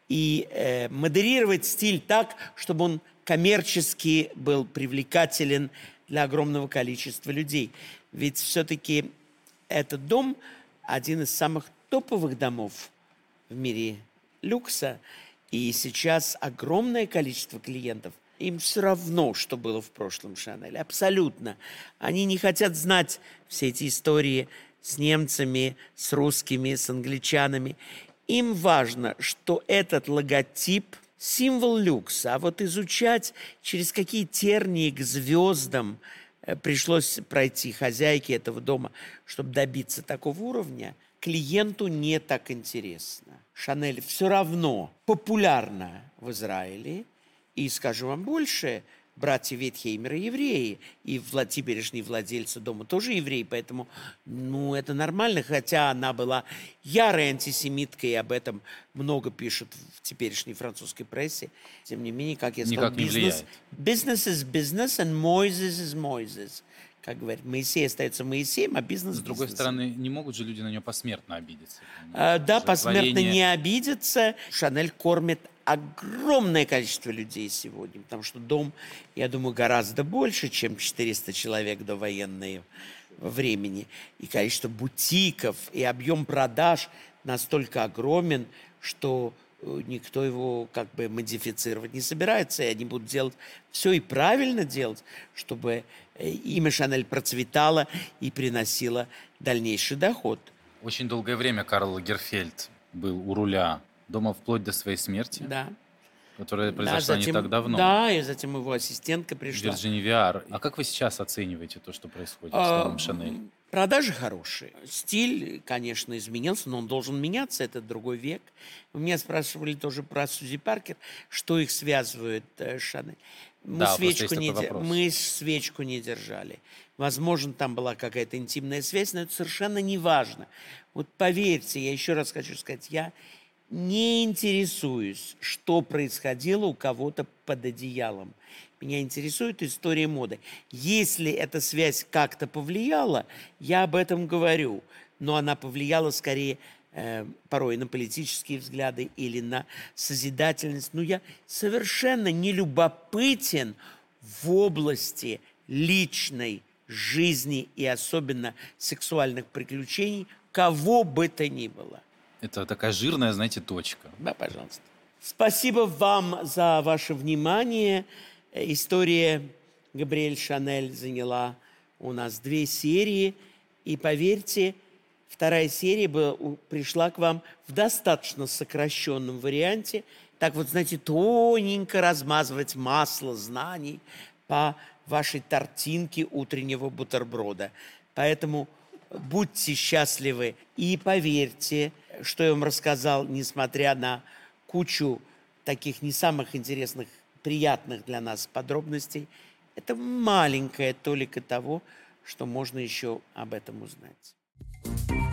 и э, модерировать стиль так, чтобы он коммерчески был привлекателен для огромного количества людей. Ведь все-таки этот дом один из самых топовых домов в мире люкса. И сейчас огромное количество клиентов. Им все равно, что было в прошлом Шанель. Абсолютно. Они не хотят знать все эти истории с немцами, с русскими, с англичанами. Им важно, что этот логотип – символ люкса. А вот изучать, через какие тернии к звездам пришлось пройти хозяйке этого дома, чтобы добиться такого уровня, клиенту не так интересно. Шанель все равно популярна в Израиле. И скажу вам больше, братья Ветхеймера евреи. И Влати Бережный, владельца дома, тоже евреи. Поэтому, ну, это нормально. Хотя она была ярой антисемиткой, и об этом много пишут в теперешней французской прессе. Тем не менее, как я сказал, бизнес, бизнес is business and Moses is Moses. Как говорят, Моисей остается Моисеем, а бизнес... С другой бизнес. Стороны, не могут же люди на него посмертно обидеться? А, да, посмертно творение... не обидятся. Шанель кормит огромное количество людей сегодня, потому что дом, я думаю, гораздо больше, чем четыреста человек до военного времени. И количество бутиков, и объем продаж настолько огромен, что никто его как бы модифицировать не собирается, и они будут делать все и правильно делать, чтобы имя Шанель процветало и приносило дальнейший доход. Очень долгое время Карл Лагерфельд был у руля дома вплоть до своей смерти. Да. Которая произошла да, затем, не так давно. Да, и затем его ассистентка пришла. Вирджини Виар. А как вы сейчас оцениваете то, что происходит а, с домом Шанель? Продажи хорошие. Стиль, конечно, изменился, но он должен меняться. Это другой век. Меня спрашивали тоже про Сьюзи Паркер, что их связывает с Шанель. Мы, да, свечку не де... Мы свечку не держали. Возможно, там была какая-то интимная связь, но это совершенно не важно. Вот поверьте, я еще раз хочу сказать, я... не интересуюсь, что происходило у кого-то под одеялом. Меня интересует история моды. Если эта связь как-то повлияла, я об этом говорю. Но она повлияла скорее э, порой на политические взгляды или на созидательность. Но я совершенно не любопытен в области личной жизни и особенно сексуальных приключений кого бы то ни было. Это такая жирная, знаете, точка. Да, пожалуйста. Спасибо вам за ваше внимание. История Габриэль Шанель заняла у нас две серии. И поверьте, вторая серия бы пришла к вам в достаточно сокращенном варианте. Так вот, знаете, тоненько размазывать масло знаний по вашей тортинке утреннего бутерброда. Поэтому будьте счастливы и поверьте, что я вам рассказал, несмотря на кучу таких не самых интересных, приятных для нас подробностей, это маленькая толика того, что можно еще об этом узнать.